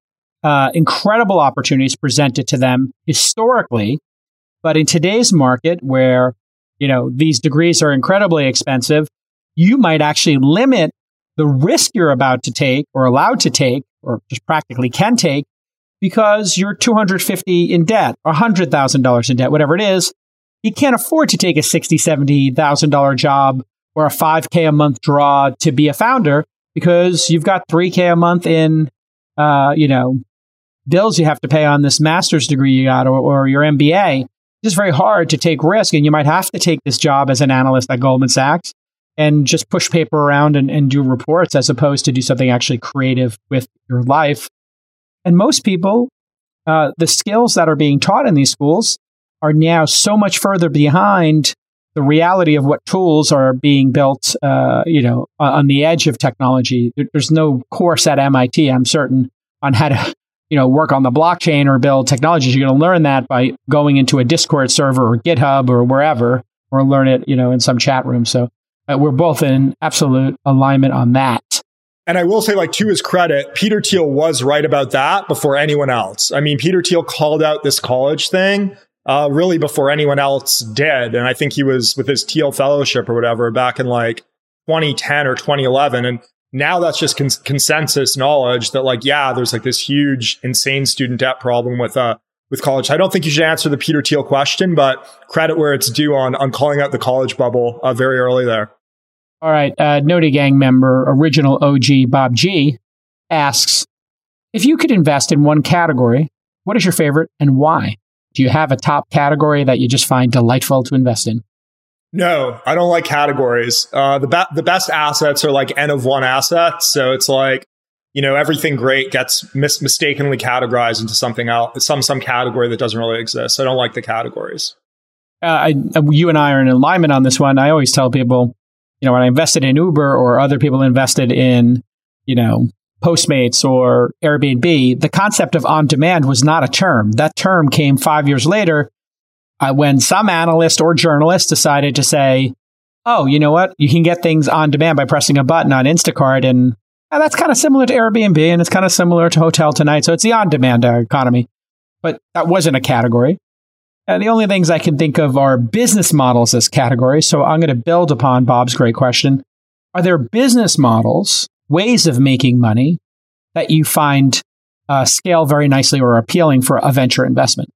uh, incredible opportunities presented to them historically. But in today's market where, you know, these degrees are incredibly expensive, you might actually limit the risk you're about to take or allowed to take or just practically can take because you're two hundred fifty in debt or one hundred thousand dollars in debt, whatever it is. You can't afford to take a sixty thousand dollars, seventy thousand dollars job or a five K a month draw to be a founder because you've got three K a month in, uh, you know, bills you have to pay on this master's degree you got or, or your M B A. It's very hard to take risk, and you might have to take this job as an analyst at Goldman Sachs and just push paper around and, and do reports as opposed to do something actually creative with your life. And most people, uh, the skills that are being taught in these schools are now so much further behind the reality of what tools are being built, uh, you know, on the edge of technology. There's no course at M I T, I'm certain, on how to, you know, work on the blockchain or build technologies. You're going to learn that by going into a Discord server or GitHub or wherever, or learn it, you know, in some chat room. So uh, we're both in absolute alignment on that. And I will say, like, to his credit, Peter Thiel was right about that before anyone else. I mean, Peter Thiel called out this college thing uh, really before anyone else did. And I think he was with his Thiel Fellowship or whatever back in like twenty ten or twenty eleven. And now that's just cons- consensus knowledge that, like, yeah, there's like this huge, insane student debt problem with uh, with college. I don't think you should answer the Peter Thiel question, but credit where it's due on on calling out the college bubble uh, very early there. All right. Uh, Noti Gang member, original O G Bob G, asks, if you could invest in one category, what is your favorite and why? Do you have a top category that you just find delightful to invest in? No, I don't like categories. Uh, the, be- the best assets are like N of one assets. So it's like, you know, everything great gets mis- mistakenly categorized into something else, some some category that doesn't really exist. I don't like the categories. Uh, I, you and I are in alignment on this one. I always tell people, you know, when I invested in Uber or other people invested in, you know, Postmates or Airbnb, the concept of on-demand was not a term. That term came five years later Uh, when some analyst or journalist decided to say, oh, you know what? You can get things on demand by pressing a button on Instacart. And uh, that's kind of similar to Airbnb and it's kind of similar to Hotel Tonight. So it's the on-demand economy. But that wasn't a category. And the only things I can think of are business models as categories. So I'm going to build upon Bob's great question. Are there business models, ways of making money that you find uh, scale very nicely or appealing for a venture investment?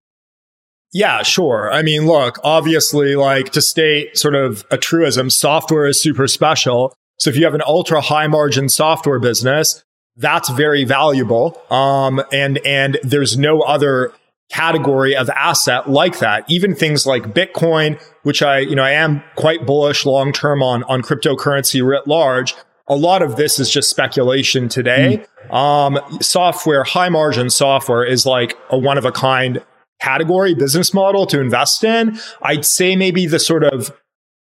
Yeah, sure. I mean, look, obviously, like, to state sort of a truism, software is super special. So if you have an ultra high margin software business, that's very valuable. Um, and, and there's no other category of asset like that. Even things like Bitcoin, which I, you know, I am quite bullish long term on, on cryptocurrency writ large. A lot of this is just speculation today. Mm. Um, software, high margin software is like a one of a kind category business model to invest in. I'd say maybe the sort of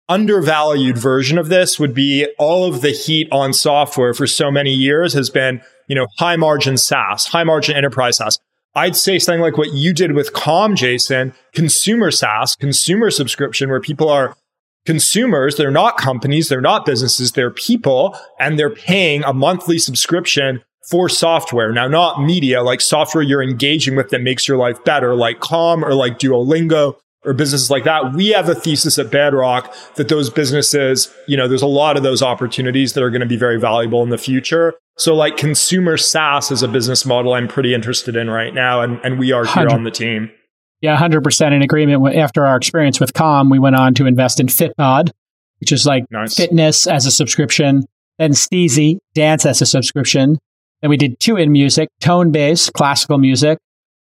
undervalued version of this would be all of the heat on software for so many years has been, you know, high margin SaaS, high margin enterprise SaaS. I'd say something like what you did with Calm, Jason, consumer SaaS, consumer subscription, where people are consumers, they're not companies, they're not businesses, they're people, and they're paying a monthly subscription for software. Now, not media, like software you're engaging with that makes your life better, like Calm or like Duolingo or businesses like that. We have a thesis at Bedrock that those businesses, you know, there's a lot of those opportunities that are going to be very valuable in the future. So like consumer SaaS is a business model I'm pretty interested in right now. And, and we are here on the team. Yeah, one hundred percent in agreement. After our experience with Calm, we went on to invest in Fitbod, which is like nice. Fitness as a subscription, then Steezy, dance as a subscription. Then we did two in music, tone-based, classical music,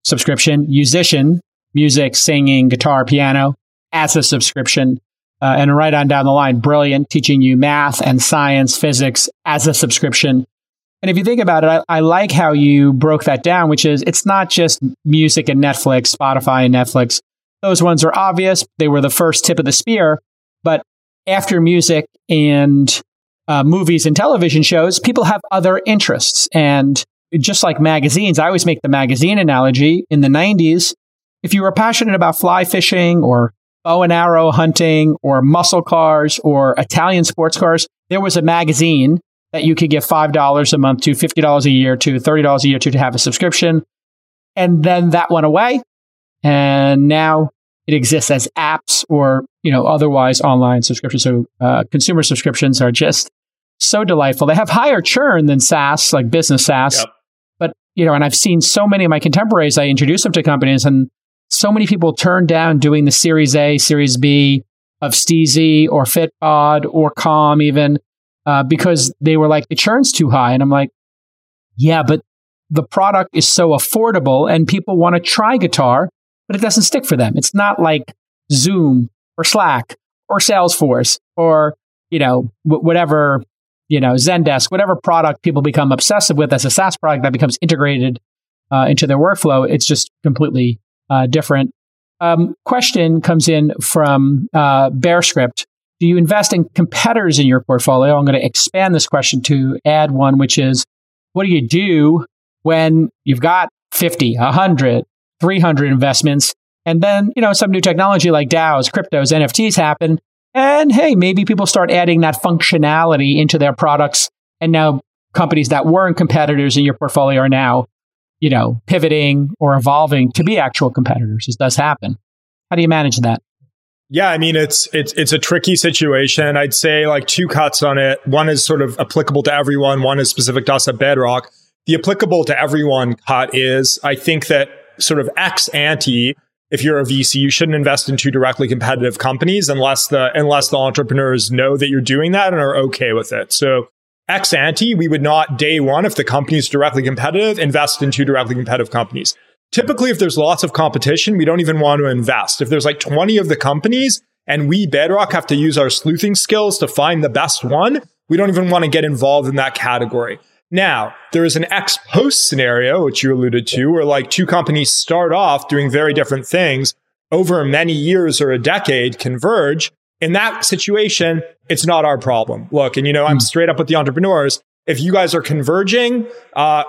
subscription, musician, music, singing, guitar, piano, as a subscription. Uh, and right on down the line, Brilliant, teaching you math and science, physics, as a subscription. And if you think about it, I, I like how you broke that down, which is it's not just music and Netflix, Spotify and Netflix. Those ones are obvious. They were the first tip of the spear. But after music and Uh, movies and television shows, people have other interests. And just like magazines, I always make the magazine analogy. In the nineties, if you were passionate about fly fishing or bow and arrow hunting or muscle cars or Italian sports cars, there was a magazine that you could give five dollars a month to, fifty dollars a year to, thirty dollars a year to, to have a subscription. And then that went away. And now it exists as apps or, you know, otherwise online subscriptions. So uh, consumer subscriptions are just so delightful. They have higher churn than SaaS, like business SaaS. Yep. But, you know, and I've seen so many of my contemporaries, I introduce them to companies and so many people turn down doing the Series A, Series B of Steezy or Fitbod or Calm even uh, because they were like, the churn's too high. And I'm like, yeah, but the product is so affordable and people want to try guitar, but it doesn't stick for them. It's not like Zoom or Slack or Salesforce or, you know, w- whatever, you know, Zendesk, whatever product people become obsessive with as a SaaS product that becomes integrated uh, into their workflow. It's just completely uh, different. Um, question comes in from uh, BearScript. Do you invest in competitors in your portfolio? I'm going to expand this question to add one, which is, what do you do when you've got fifty, one hundred, three hundred investments, and then, you know, some new technology like DAOs, cryptos, N F Ts happen, and hey, maybe people start adding that functionality into their products, and now companies that weren't competitors in your portfolio are now, you know, pivoting or evolving to be actual competitors. This does happen. How do you manage that? Yeah, I mean, it's it's it's a tricky situation. I'd say like two cuts on it. One is sort of applicable to everyone. One is specific to us at Bedrock. The applicable to everyone cut is, I think that sort of ex ante, if you're a V C, you shouldn't invest in two directly competitive companies unless the unless the entrepreneurs know that you're doing that and are okay with it. So ex ante, we would not day one, if the company is directly competitive, invest in two directly competitive companies. Typically, if there's lots of competition, we don't even want to invest. If there's like twenty of the companies and we, Bedrock, have to use our sleuthing skills to find the best one, we don't even want to get involved in that category. Now, there is an ex post scenario, which you alluded to, where like two companies start off doing very different things over many years or a decade, converge. In that situation, it's not our problem. Look, and you know, I'm straight up with the entrepreneurs. If you guys are converging, uh,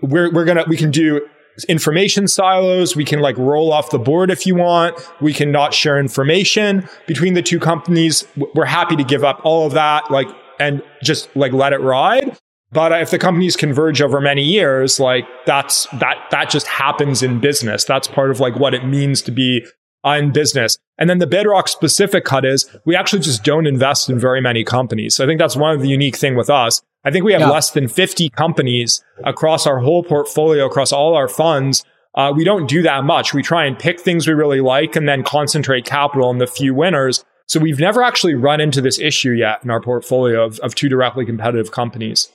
we're we're gonna we can do information silos. We can like roll off the board if you want. We can not share information between the two companies. We're happy to give up all of that, like, and just like let it ride. But if the companies converge over many years, like that's that that just happens in business. That's part of like what it means to be in business. And then the Bedrock specific cut is we actually just don't invest in very many companies. So I think that's one of the unique thing with us. I think we have yeah. less than fifty companies across our whole portfolio, across all our funds. Uh, we don't do that much. We try and pick things we really like and then concentrate capital on the few winners. So we've never actually run into this issue yet in our portfolio of, of two directly competitive companies.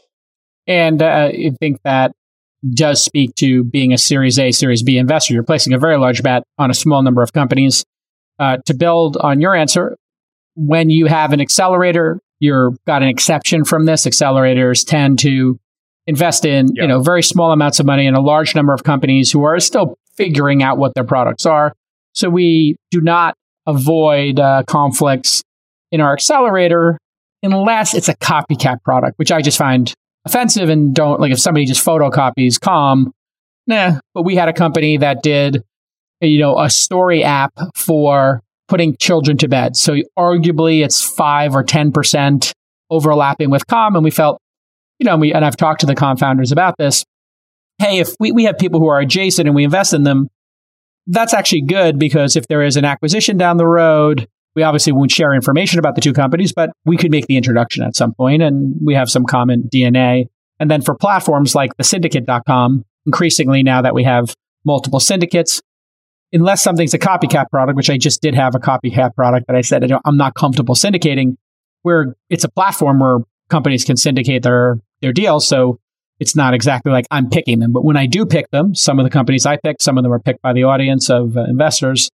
And uh, I think that does speak to being a Series A, Series B investor. You're placing a very large bet on a small number of companies. Uh, to build on your answer, when you have an accelerator, you've got an exception from this. Accelerators tend to invest in yeah. you know, very small amounts of money in a large number of companies who are still figuring out what their products are. So we do not avoid uh, conflicts in our accelerator unless it's a copycat product, which I just find offensive and don't like if somebody just photocopies Calm. Nah, but we had a company that did you know a story app for putting children to bed. So arguably it's five or ten percent overlapping with Calm. And we felt, you know, and, we, and I've talked to the Calm founders about this. Hey, if we, we have people who are adjacent and we invest in them, that's actually good because if there is an acquisition down the road, we obviously won't share information about the two companies, but we could make the introduction at some point and we have some common D N A. And then for platforms like the syndicate dot com, increasingly now that we have multiple syndicates, unless something's a copycat product, which I just did have a copycat product that I said, I'm not comfortable syndicating, where it's a platform where companies can syndicate their, their deals. So it's not exactly like I'm picking them. But when I do pick them, some of the companies I picked, some of them are picked by the audience of uh, investors.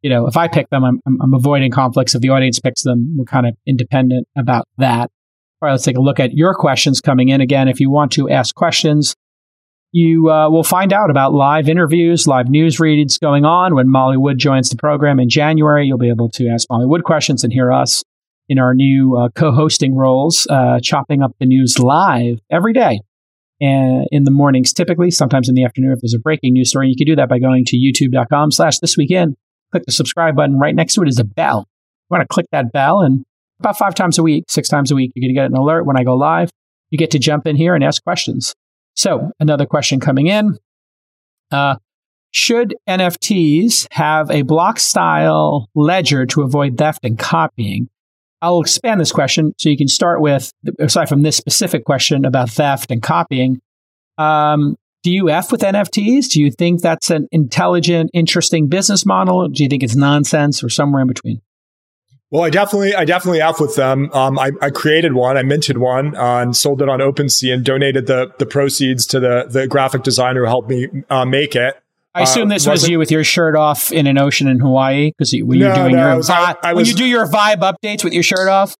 You know, if I pick them, I'm, I'm, I'm avoiding conflicts. If the audience picks them, we're kind of independent about that. All right, let's take a look at your questions coming in. Again, if you want to ask questions, You uh, will find out about live interviews, live news reads going on. When Molly Wood joins the program in January, you'll be able to ask Molly Wood questions and hear us in our new uh, co-hosting roles, uh, chopping up the news live every day and in the mornings, typically, sometimes in the afternoon if there's a breaking news story. You can do that by going to youtube.com slash this weekend. Click the subscribe button. Right next to it is a bell. You want to click that bell, and about five times a week, six times a week, you're going to get an alert when I go live. You get to jump in here and ask questions. So another question coming in, uh, should N F Ts have a block style ledger to avoid theft and copying? I'll expand this question. So you can start with, aside from this specific question about theft and copying, um, do you F with N F Ts? Do you think that's an intelligent, interesting business model? Do you think it's nonsense or somewhere in between? Well, I definitely, I definitely F with them. Um, I, I created one, I minted one, uh, and sold it on OpenSea, and donated the the proceeds to the the graphic designer who helped me uh, make it. I assume uh, this was you with your shirt off in an ocean in Hawaii, because when no, you're doing no, your I was, vibe, I, I was, when you do your vibe updates with your shirt off.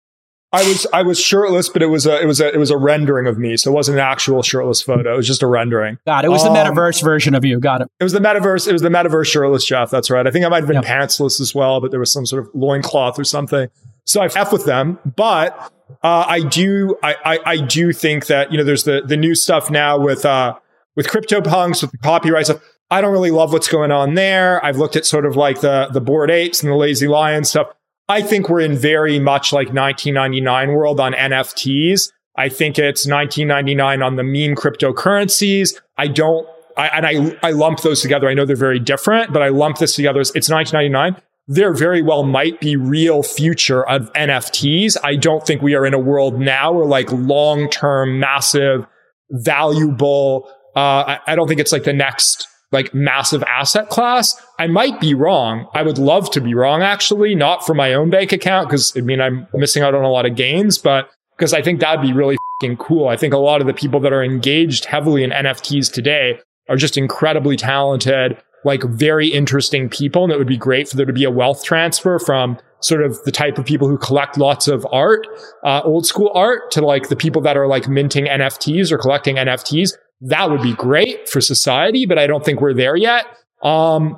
I was I was shirtless, but it was a it was a it was a rendering of me, so it wasn't an actual shirtless photo. It was just a rendering. Got it. It was um, the metaverse version of you. Got it. It was the metaverse. It was the metaverse shirtless Jeff. That's right. I think I might have been yep. pantsless as well, but there was some sort of loincloth or something. So I F with them, but uh, I do I, I I do think that you know there's the the new stuff now with uh with CryptoPunks, with the copyright stuff. I don't really love what's going on there. I've looked at sort of like the the Bored Apes and the Lazy Lion stuff. I think we're in very much like nineteen ninety-nine world on N F Ts, I think it's nineteen ninety-nine on the meme cryptocurrencies. I don't, I, and I, I lump those together. I know they're very different, but I lump this together as it's nineteen ninety-nine. There very well might be real future of N F Ts. I don't think we are in a world now where like long-term, massive, valuable, uh, I, I don't think it's like the next like massive asset class. I might be wrong. I would love to be wrong, actually, not for my own bank account, because I mean, I'm missing out on a lot of gains, but because I think that'd be really fucking cool. I think a lot of the people that are engaged heavily in N F Ts today are just incredibly talented, like very interesting people. And it would be great for there to be a wealth transfer from sort of the type of people who collect lots of art, uh, old school art, to like the people that are like minting N F Ts or collecting N F Ts. That would be great for society, but I don't think we're there yet. Um,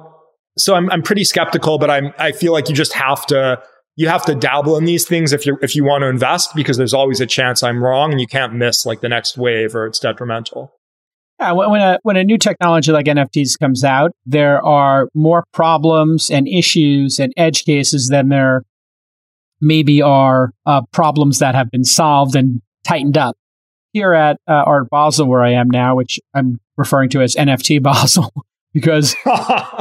so I'm, I'm pretty skeptical, but I'm, I feel like you just have to, you have to dabble in these things if you, if you want to invest, because there's always a chance I'm wrong and you can't miss like the next wave or it's detrimental. Yeah, when a, when a new technology like N F Ts comes out, there are more problems and issues and edge cases than there maybe are uh, problems that have been solved and tightened up. Here at uh, Art Basel, where I am now, which I'm referring to as N F T Basel, because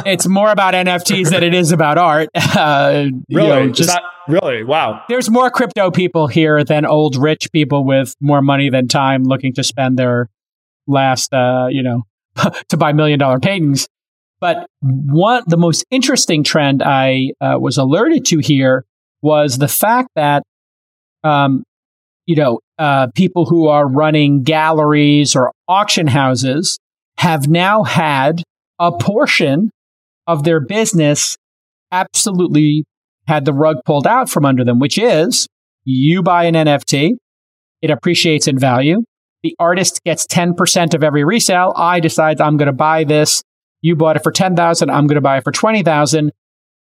it's more about N F Ts than it is about art. Uh, really? You know, just, not, really? Wow. There's more crypto people here than old rich people with more money than time looking to spend their last, uh, you know, to buy million dollar paintings. But one, the most interesting trend I uh, was alerted to here was the fact that, um, you know, uh, people who are running galleries or auction houses have now had a portion of their business absolutely had the rug pulled out from under them, which is you buy an N F T, it appreciates in value. The artist gets ten percent of every resale. I decide I'm going to buy this. You bought it for ten thousand dollars. I'm going to buy it for twenty thousand dollars.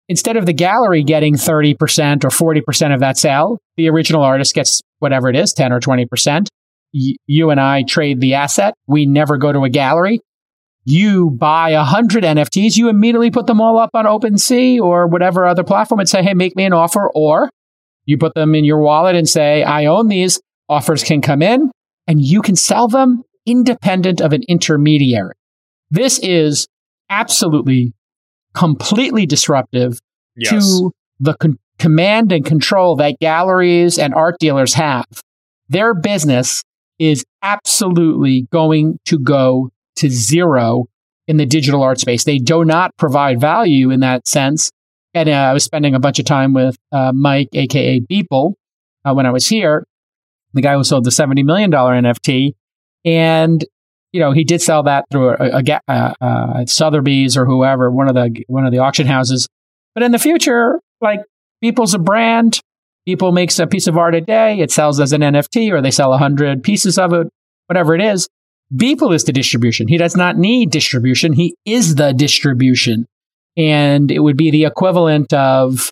Instead of the gallery getting thirty percent or forty percent of that sale, the original artist gets whatever it is, ten or twenty percent. Y- you and I trade the asset. We never go to a gallery. You buy one hundred N F Ts. You immediately put them all up on OpenSea or whatever other platform and say, hey, make me an offer. Or you put them in your wallet and say, I own these. Offers can come in and you can sell them independent of an intermediary. This is absolutely completely disruptive yes. to the con- command and control that galleries and art dealers have. Their business is absolutely going to go to zero in the digital art space. They do not provide value in that sense. And uh, I was spending a bunch of time with uh, Mike, aka Beeple, uh, when I was here, the guy who sold the seventy million dollars N F T. And you know, he did sell that through a, a, a, a Sotheby's or whoever, one of the one of the auction houses. But in the future, like Beeple's a brand. Beeple makes a piece of art a day. It sells as an N F T, or they sell a hundred pieces of it, whatever it is. Beeple is the distribution. He does not need distribution. He is the distribution, and it would be the equivalent of,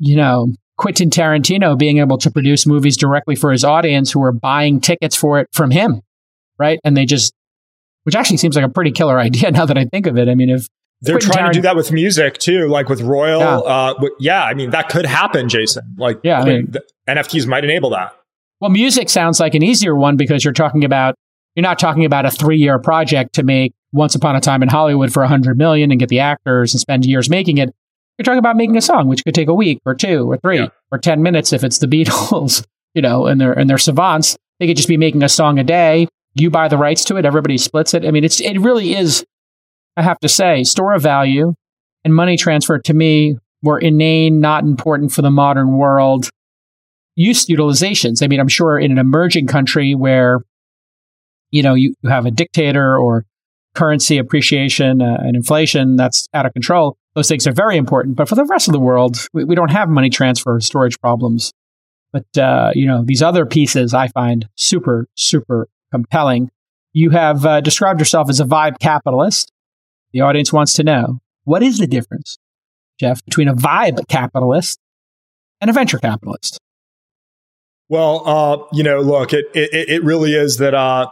you know, Quentin Tarantino being able to produce movies directly for his audience who are buying tickets for it from him. Right. And they just, which actually seems like a pretty killer idea now that I think of it. I mean, if they're Quentin trying Tarant- to do that with music too, like with Royal, yeah. uh, yeah, I mean, that could happen, Jason. Like, yeah, I mean, the N F Ts might enable that. Well, music sounds like an easier one because you're talking about, you're not talking about a three year project to make Once Upon a Time in Hollywood for a hundred million and get the actors and spend years making it. You're talking about making a song, which could take a week or two or three yeah. or ten minutes. If it's the Beatles, you know, and they're, and they're savants, they could just be making a song a day. You buy the rights to it. Everybody splits it. I mean, it's it really is, I have to say, store of value and money transfer to me were inane, not important for the modern world. Use utilizations. I mean, I'm sure in an emerging country where, you know, you, you have a dictator or currency appreciation uh, and inflation that's out of control, those things are very important. But for the rest of the world, we, we don't have money transfer storage problems. But, uh, you know, these other pieces I find super, super compelling. You have uh, described yourself as a vibe capitalist. The audience wants to know, what is the difference, Jeff, between a vibe capitalist and a venture capitalist? Well, uh, you know, look, it it, it really is that. Uh,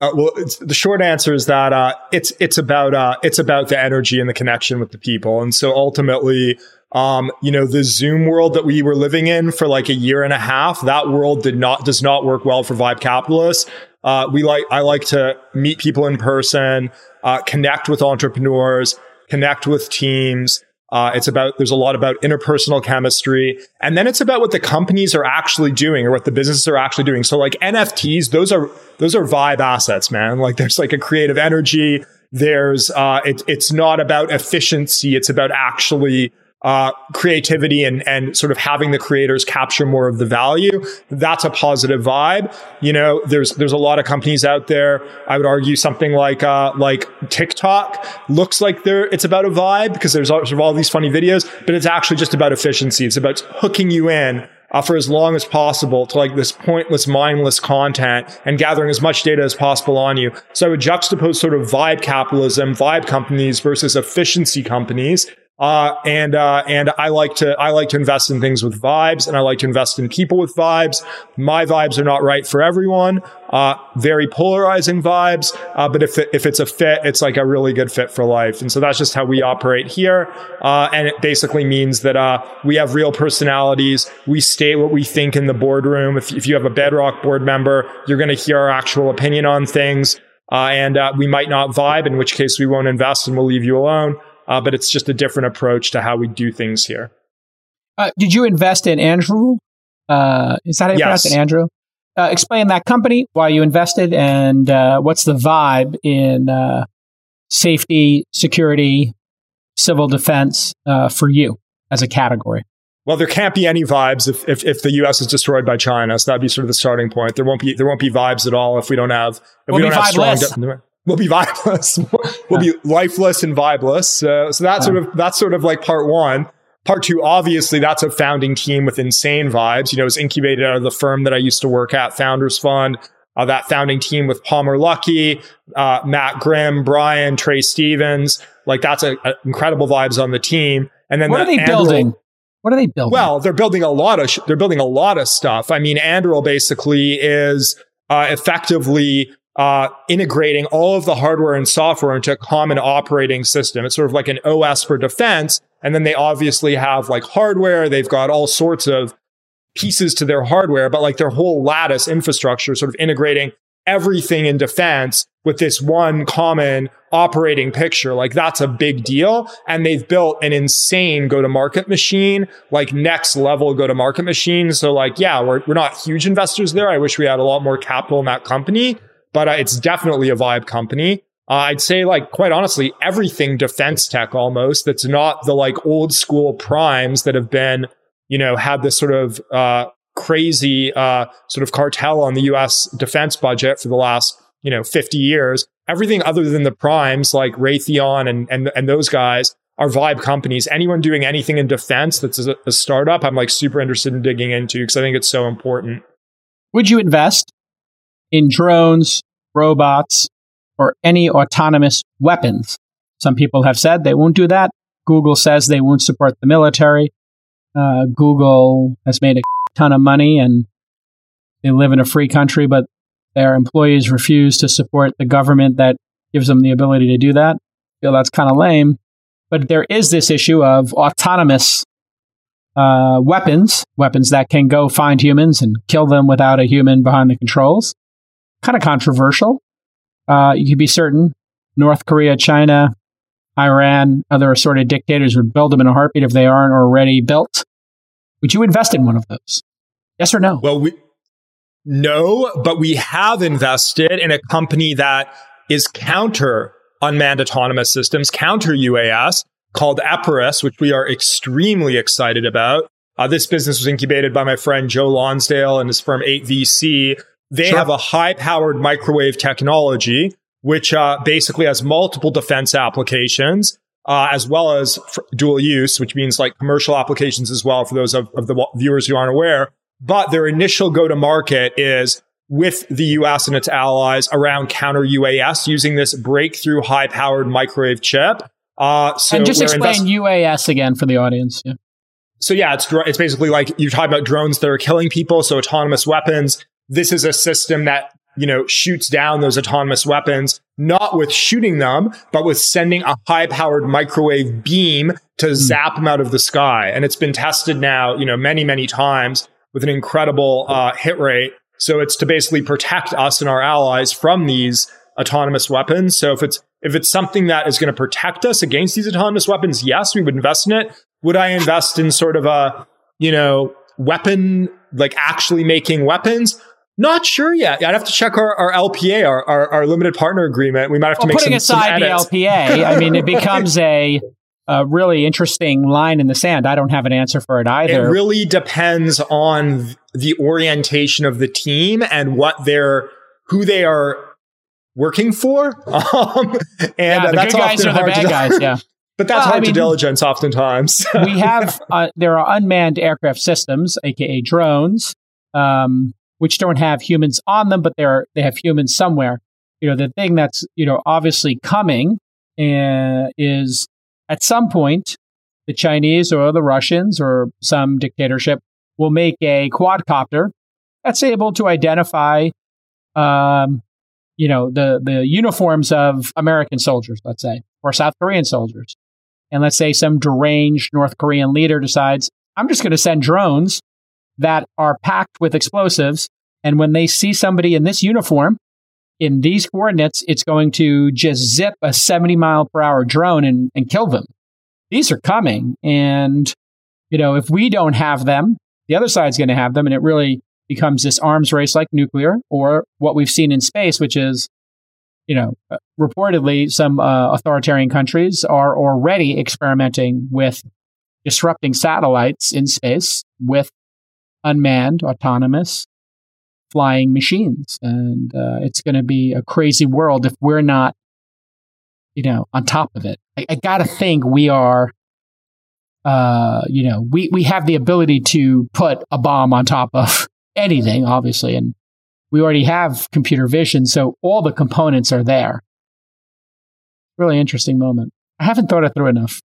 uh, well, it's, the short answer is that uh, it's it's about uh, it's about the energy and the connection with the people, and so ultimately. Um, you know, the Zoom world that we were living in for like a year and a half, that world did not, does not work well for vibe capitalists. Uh, we like, I like to meet people in person, uh, connect with entrepreneurs, connect with teams. Uh, it's about, there's a lot about interpersonal chemistry. And then it's about what the companies are actually doing or what the businesses are actually doing. So like N F Ts, those are, those are vibe assets, man. Like there's like a creative energy. There's, uh, it, it's not about efficiency. It's about actually, uh, creativity and, and sort of having the creators capture more of the value. That's a positive vibe. You know, there's, there's a lot of companies out there. I would argue something like, uh, like TikTok looks like they're, it's about a vibe because there's sort of all these funny videos, but it's actually just about efficiency. It's about hooking you in uh, for as long as possible to like this pointless, mindless content and gathering as much data as possible on you. So I would juxtapose sort of vibe capitalism, vibe companies versus efficiency companies. Uh, and, uh, and I like to, I like to invest in things with vibes, and I like to invest in people with vibes. My vibes are not right for everyone. Uh, very polarizing vibes. Uh, but if, it, if it's a fit, it's like a really good fit for life. And so that's just how we operate here. Uh, and it basically means that, uh, we have real personalities. We state what we think in the boardroom. If, if you have a Bedrock board member, you're going to hear our actual opinion on things. Uh, and, uh, we might not vibe, in which case we won't invest and we'll leave you alone. Uh, but it's just a different approach to how we do things here. Uh, did you invest in Anduril? Uh, is that how you pronounce it, Anduril? Uh, explain that company, why you invested, and uh, what's the vibe in uh, safety, security, civil defense uh, for you as a category? Well, there can't be any vibes if, if if the U S is destroyed by China. So that'd be sort of the starting point. There won't be there won't be vibes at all if we don't have if we'll we don't have strong. De- We'll be vibeless. We'll be lifeless and vibeless. Uh, so that's sort of that's sort of like part one. Part two, obviously, that's a founding team with insane vibes. You know, it was incubated out of the firm that I used to work at, Founders Fund. Uh, that founding team with Palmer Lucky, uh, Matt Grimm, Brian, Trey Stevens. Like that's a, a incredible vibes on the team. And then what are they Anduril- building? What are they building? Well, they're building a lot of sh- they're building a lot of stuff. I mean, Anduril basically is uh, effectively. Uh, integrating all of the hardware and software into a common operating system. It's sort of like an O S for defense. And then they obviously have like hardware. They've got all sorts of pieces to their hardware, but like their whole lattice infrastructure sort of integrating everything in defense with this one common operating picture. Like that's a big deal. And they've built an insane go-to-market machine, like next level go-to-market machine. So like, yeah, we're, we're not huge investors there. I wish we had a lot more capital in that company. But uh, it's definitely a vibe company. Uh, I'd say, like, quite honestly, everything defense tech almost that's not the like old school primes that have been, you know, had this sort of uh, crazy uh, sort of cartel on the U S defense budget for the last, you know, fifty years. Everything other than the primes like Raytheon and and and those guys are vibe companies. Anyone doing anything in defense that's a, a startup, I'm like super interested in digging into because I think it's so important. Would you invest in drones, robots, or any autonomous weapons? Some people have said they won't do that. Google says they won't support the military. Uh, Google has made a ton of money and they live in a free country, but their employees refuse to support the government that gives them the ability to do that. I feel that's kind of lame. But there is this issue of autonomous uh, weapons, weapons that can go find humans and kill them without a human behind the controls. Kind of controversial. Uh, you could be certain North Korea, China, Iran, other assorted dictators would build them in a heartbeat if they aren't already built. Would you invest in one of those? Yes or no? Well, we, no, but we have invested in a company that is counter unmanned autonomous systems, counter U A S, called Epirus, which we are extremely excited about. Uh, this business was incubated by my friend Joe Lonsdale and his firm eight V C. They sure. have a high-powered microwave technology, which uh, basically has multiple defense applications, uh, as well as dual use, which means like commercial applications as well for those of, of the viewers who aren't aware. But their initial go-to-market is with the U S and its allies around counter-U A S using this breakthrough high-powered microwave chip. Uh, so and just explain invest- U A S again for the audience. Yeah. So yeah, it's it's basically like you're talking about drones that are killing people, so autonomous weapons. This is a system that you know, shoots down those autonomous weapons, not with shooting them, but with sending a high-powered microwave beam to zap them out of the sky. And it's been tested now, you know, many, many times with an incredible uh, hit rate. So it's to basically protect us and our allies from these autonomous weapons. So if it's if it's something that is going to protect us against these autonomous weapons, yes, we would invest in it. Would I invest in sort of a, you know, weapon, like actually making weapons? Not sure yet. I'd have to check our, our L P A, our, our our limited partner agreement. We might have to well, make some edits. Putting aside the L P A, I mean, it becomes a, a really interesting line in the sand. I don't have an answer for it either. It really depends on the orientation of the team and what they're, who they are working for. Um, and yeah, the that's good guys or the bad guys, yeah. But that's well, hard I mean, to diligence oftentimes. we have, uh, there are unmanned aircraft systems, aka drones, um, which don't have humans on them, but they are they have humans somewhere. You know, the thing that's, you know, obviously coming uh, is at some point, the Chinese or the Russians or some dictatorship will make a quadcopter that's able to identify, um, you know, the, the uniforms of American soldiers, let's say, or South Korean soldiers. And let's say some deranged North Korean leader decides, I'm just going to send drones that are packed with explosives. And when they see somebody in this uniform, in these coordinates, it's going to just zip a seventy mile per hour drone and, and kill them. These are coming. And, you know, if we don't have them, the other side's going to have them. And it really becomes this arms race like nuclear or what we've seen in space, which is, you know, reportedly some uh, authoritarian countries are already experimenting with disrupting satellites in space with unmanned, autonomous flying machines. And uh, it's going to be a crazy world if we're not, you know, on top of it. I, I got to think we are, uh, you know, we, we have the ability to put a bomb on top of anything, obviously. And we already have computer vision. So all the components are there. Really interesting moment. I haven't thought it through enough.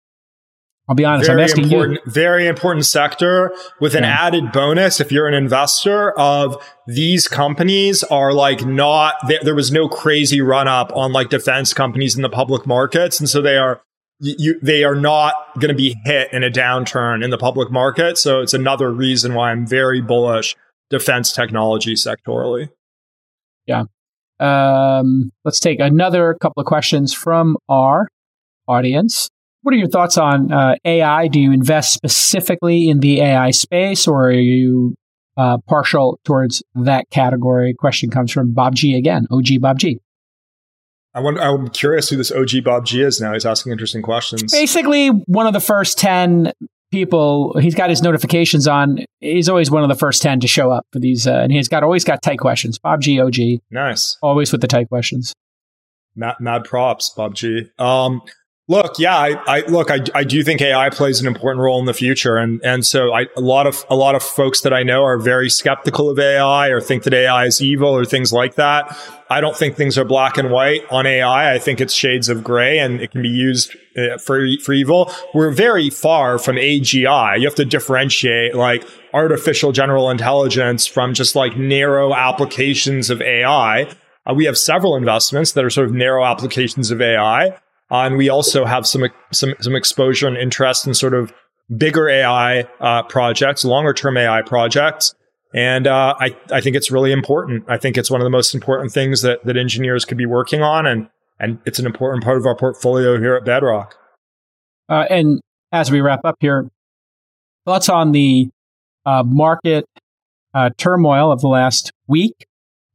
I'll be honest, very I'm asking important, you. Very important sector with an yeah. added bonus, if you're an investor, of these companies are like not, they, there was no crazy run up on like defense companies in the public markets. And so they are, you, they are not going to be hit in a downturn in the public market. So it's another reason why I'm very bullish defense technology sectorally. Yeah. Um, let's take another couple of questions from our audience. What are your thoughts on uh, A I? Do you invest specifically in the A I space, or are you uh, partial towards that category? Question comes from Bob G again, O G Bob G. I wonder, I'm curious who this O G Bob G is now. He's asking interesting questions. Basically, one of the first ten people, he's got his notifications on. He's always one of the first ten to show up for these. Uh, and he's got always got tight questions. Bob G, O G. Nice. Always with the tight questions. Mad, mad props, Bob G. Um, Look, yeah, I, I look, I, I do think A I plays an important role in the future, and and so I a lot of a lot of folks that I know are very skeptical of A I or think that A I is evil or things like that. I don't think things are black and white on A I. I think it's shades of gray, and it can be used uh, for for evil. We're very far from A G I. You have to differentiate like artificial general intelligence from just like narrow applications of A I. Uh, we have several investments that are sort of narrow applications of A I. Uh, and we also have some some some exposure and interest in sort of bigger A I uh, projects, longer term A I projects, and uh, I I think it's really important. I think it's one of the most important things that that engineers could be working on, and and it's an important part of our portfolio here at Bedrock. Uh, and as we wrap up here, thoughts on the uh, market uh, turmoil of the last week?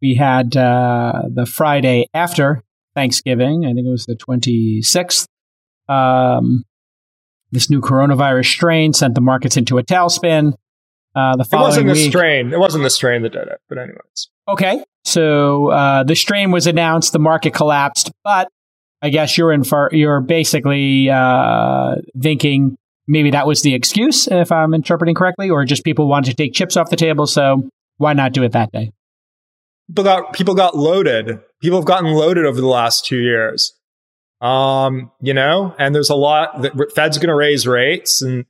We had uh, the Friday after Thanksgiving, I think it was the twenty-sixth. Um, this new coronavirus strain sent the markets into a tailspin. Uh, the following it wasn't the week, strain. It wasn't the strain that did it, but anyways. Okay, so uh, the strain was announced. The market collapsed, but I guess you're in for, you're basically uh, thinking maybe that was the excuse, if I'm interpreting correctly, or just people wanted to take chips off the table. So why not do it that day? People got people got loaded. People have gotten loaded over the last two years, um, you know. And there's a lot. The Fed's going to raise rates, and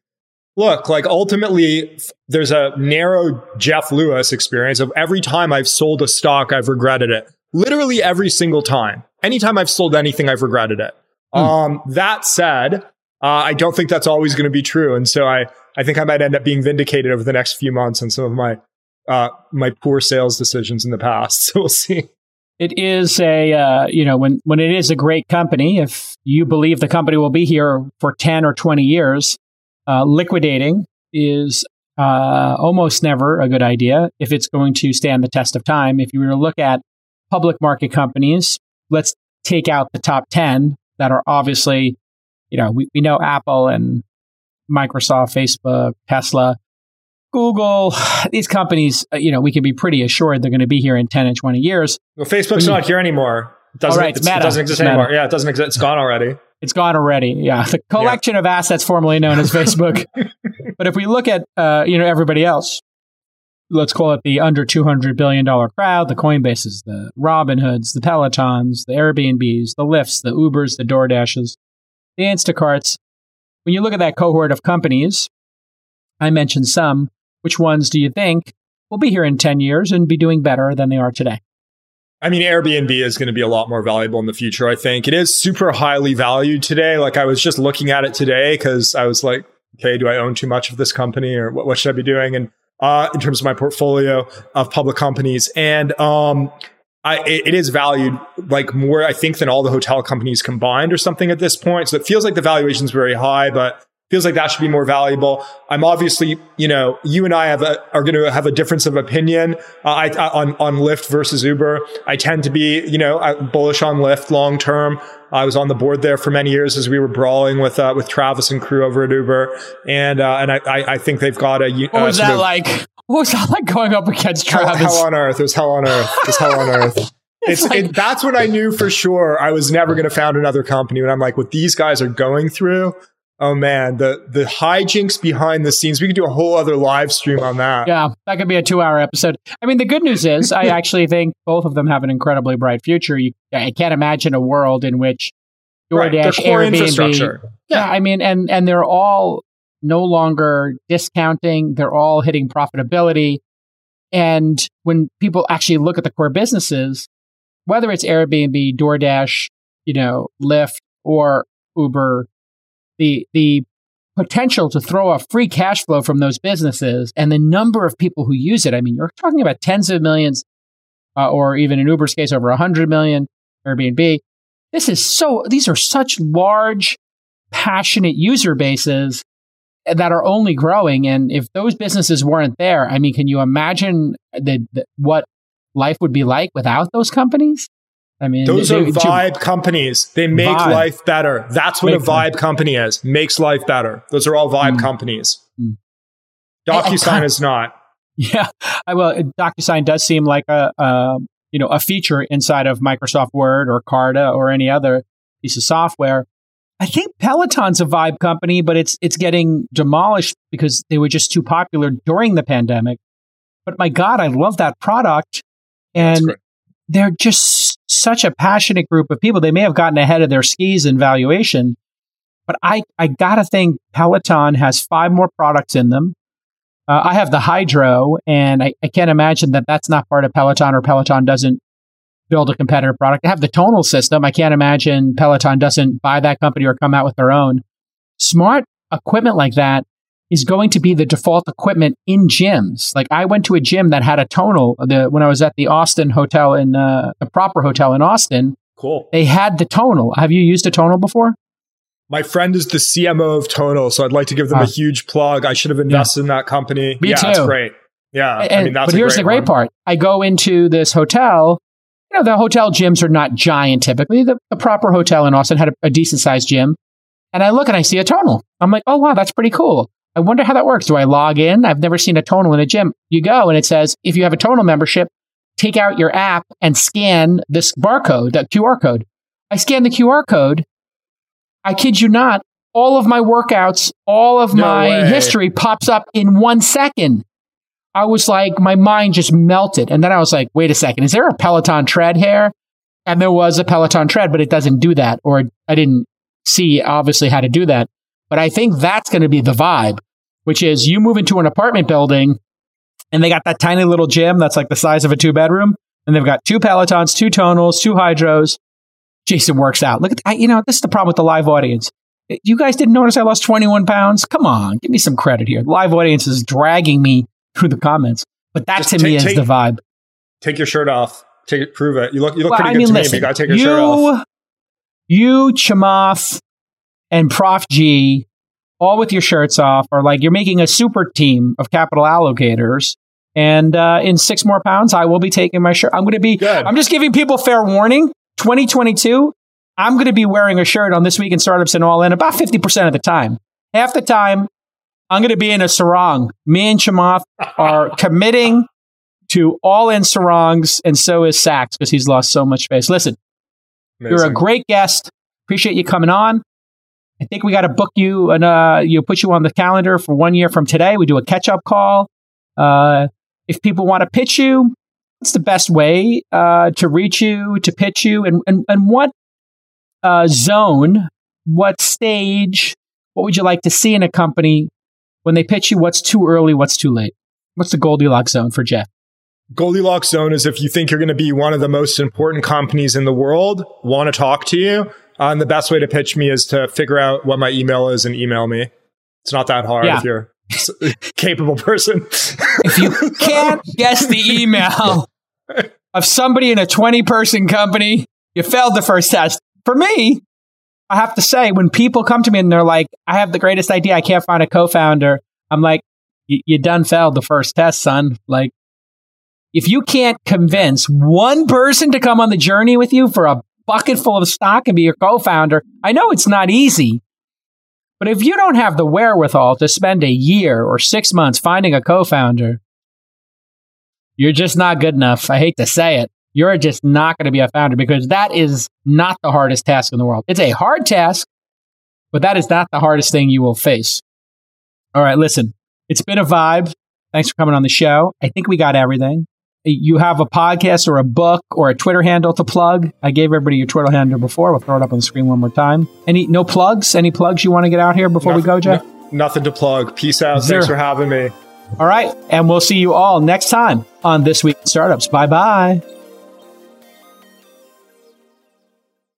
Look, like ultimately, there's a narrow Jeff Lewis experience of every time I've sold a stock, I've regretted it. Literally every single time. Anytime I've sold anything, I've regretted it. Mm. Um, that said, uh, I don't think that's always going to be true. And so I, I think I might end up being vindicated over the next few months on some of my uh, my poor sales decisions in the past. So we'll see. It is a, uh, you know, when, when it is a great company, if you believe the company will be here for ten or twenty years, uh, liquidating is uh, almost never a good idea if it's going to stand the test of time. If you were to look at public market companies, let's take out the top ten that are obviously, you know, we, we know Apple and Microsoft, Facebook, Tesla, Google, these companies, you know, we can be pretty assured they're going to be here in ten and twenty years. Well, Facebook's not here anymore. It doesn't, right, it's it's, it doesn't exist it's anymore. Meta. Yeah, it doesn't exist. It's gone already. It's gone already. Yeah. The collection yeah. of assets formerly known as Facebook. But if we look at, uh, you know, everybody else, let's call it the under two hundred billion dollars crowd, the Coinbases, the Robinhoods, the Pelotons, the Airbnbs, the Lyfts, the Ubers, the DoorDashes, the Instacarts. When you look at that cohort of companies, I mentioned some, which ones do you think will be here in ten years and be doing better than they are today? I mean, Airbnb is going to be a lot more valuable in the future, I think. It is super highly valued today. Like I was just looking at it today because I was like, okay, do I own too much of this company or what, what should I be doing? And uh, in terms of my portfolio of public companies. And um, I, it, it is valued like more, I think, than all the hotel companies combined or something at this point. So it feels like the valuation is very high, but feels like that should be more valuable. I'm obviously, you know, you and I have a, are going to have a difference of opinion uh, I, I, on, on Lyft versus Uber. I tend to be, you know, bullish on Lyft long term. I was on the board there for many years as we were brawling with uh, with Travis and crew over at Uber. And uh, and I, I think they've got a... What uh, was that of, like? What was that like going up against Travis? Hell, hell on earth. It was hell on earth. It was hell on earth. It's, it's like, it, that's when I knew for sure I was never going to found another company. And I'm like, what these guys are going through... Oh man, the the hijinks behind the scenes. We could do a whole other live stream on that. Yeah, that could be a two-hour episode. I mean, the good news is I actually think both of them have an incredibly bright future. You, I can't imagine a world in which DoorDash, right, Airbnb... Yeah, I mean, and, and they're all no longer discounting. They're all hitting profitability. And when people actually look at the core businesses, whether it's Airbnb, DoorDash, you know, Lyft, or Uber... The the potential to throw off free cash flow from those businesses and the number of people who use it. I mean, you're talking about tens of millions, uh, or even in Uber's case, over one hundred million, Airbnb. This is so, these are such large, passionate user bases that are only growing. And if those businesses weren't there, I mean, can you imagine the, the, what life would be like without those companies? I mean, those they, are vibe you, companies. They make vibe. life better. That's what make a vibe them. company is. Makes life better. Those are all vibe mm. companies. Mm. DocuSign I, I is not. Yeah, I, well, DocuSign does seem like a, a you know a feature inside of Microsoft Word or Carta or any other piece of software. I think Peloton's a vibe company, but it's it's getting demolished because they were just too popular during the pandemic. But my God, I love that product, and they're just such a passionate group of people. They may have gotten ahead of their skis in valuation, but I, I got to think Peloton has five more products in them. Uh, I have the Hydro, and I, I can't imagine that that's not part of Peloton, or Peloton doesn't build a competitive product. I have the Tonal system. I can't imagine Peloton doesn't buy that company or come out with their own. Smart equipment like that is going to be the default equipment in gyms. Like I went to a gym that had a Tonal the, when I was at the Austin hotel in uh, the proper hotel in Austin. Cool. They had the Tonal. Have you used a Tonal before? My friend is the C M O of Tonal, so I'd like to give them uh, a huge plug. I should have invested yeah. in that company. Me yeah, too. That's great. Yeah. And, I mean, that's but here's great the great one. part. I go into this hotel. You know, the hotel gyms are not giant typically. The, the proper hotel in Austin had a, a decent sized gym. And I look and I see a Tonal. I'm like, oh, wow, that's pretty cool. I wonder how that works. Do I log in? I've never seen a Tonal in a gym. You go and it says, if you have a Tonal membership, take out your app and scan this barcode, that Q R code. I scan the Q R code. I kid you not, all of my workouts, all of no my way. history pops up in one second. I was like, my mind just melted. And then I was like, wait a second, is there a Peloton tread here? And there was a Peloton tread, but it doesn't do that. Or I didn't see, obviously, how to do that. But I think that's going to be the vibe. which is you move into an apartment building and they got that tiny little gym that's like the size of a two bedroom. And they've got two Pelotons, two Tonals, two Hydros. Jason works out. Look at, I, you know, this is the problem with the live audience. You guys didn't notice I lost twenty-one pounds? Come on, give me some credit here. The live audience is dragging me through the comments. But that Just to take, me is take, the vibe. Take your shirt off. Take it, prove it. You look, you look well, pretty I good mean, to listen, me, but you got to take your you, shirt off. You, Chamath, and Prof G, all with your shirts off, are like, you're making a super team of capital allocators. And uh, in six more pounds, I will be taking my shirt. I'm going to be, Good. I'm just giving people fair warning. twenty twenty-two, I'm going to be wearing a shirt on This Week in Startups and All In about fifty percent of the time. Half the time, I'm going to be in a sarong. Me and Chamath are committing to All In sarongs, and so is Sachs because he's lost so much space. Listen, Amazing. You're a great guest. Appreciate you coming on. I think we got to book you and uh, you put you on the calendar for one year from today. We do a catch-up call. Uh, If people want to pitch you, what's the best way uh, to reach you, to pitch you? And and, and what uh, zone, what stage, what would you like to see in a company when they pitch you? What's too early? What's too late? What's the Goldilocks zone for Jeff? Goldilocks zone is if you think you're going to be one of the most important companies in the world, want to talk to you. Uh, and the best way to pitch me is to figure out what my email is and email me. It's not that hard yeah. if you're... capable person. If you can't guess the email of somebody in a twenty person company, you failed the first test. For me, I have to say, when people come to me and they're like, I have the greatest idea, I can't find a co-founder, I'm like, you done failed the first test, son. Like, if you can't convince one person to come on the journey with you for a bucket full of stock and be your co-founder, I know it's not easy. But if you don't have the wherewithal to spend a year or six months finding a co-founder, you're just not good enough. I hate to say it. You're just not going to be a founder because that is not the hardest task in the world. It's a hard task, but that is not the hardest thing you will face. All right, listen, it's been a vibe. Thanks for coming on the show. I think we got everything. You have a podcast or a book or a Twitter handle to plug. I gave everybody your Twitter handle before. We'll throw it up on the screen one more time. Any no plugs? Any plugs you want to get out here before nothing, we go, Jeff? No, nothing to plug. Peace out. Zero. Thanks for having me. All right. And we'll see you all next time on This Week in Startups. Bye-bye.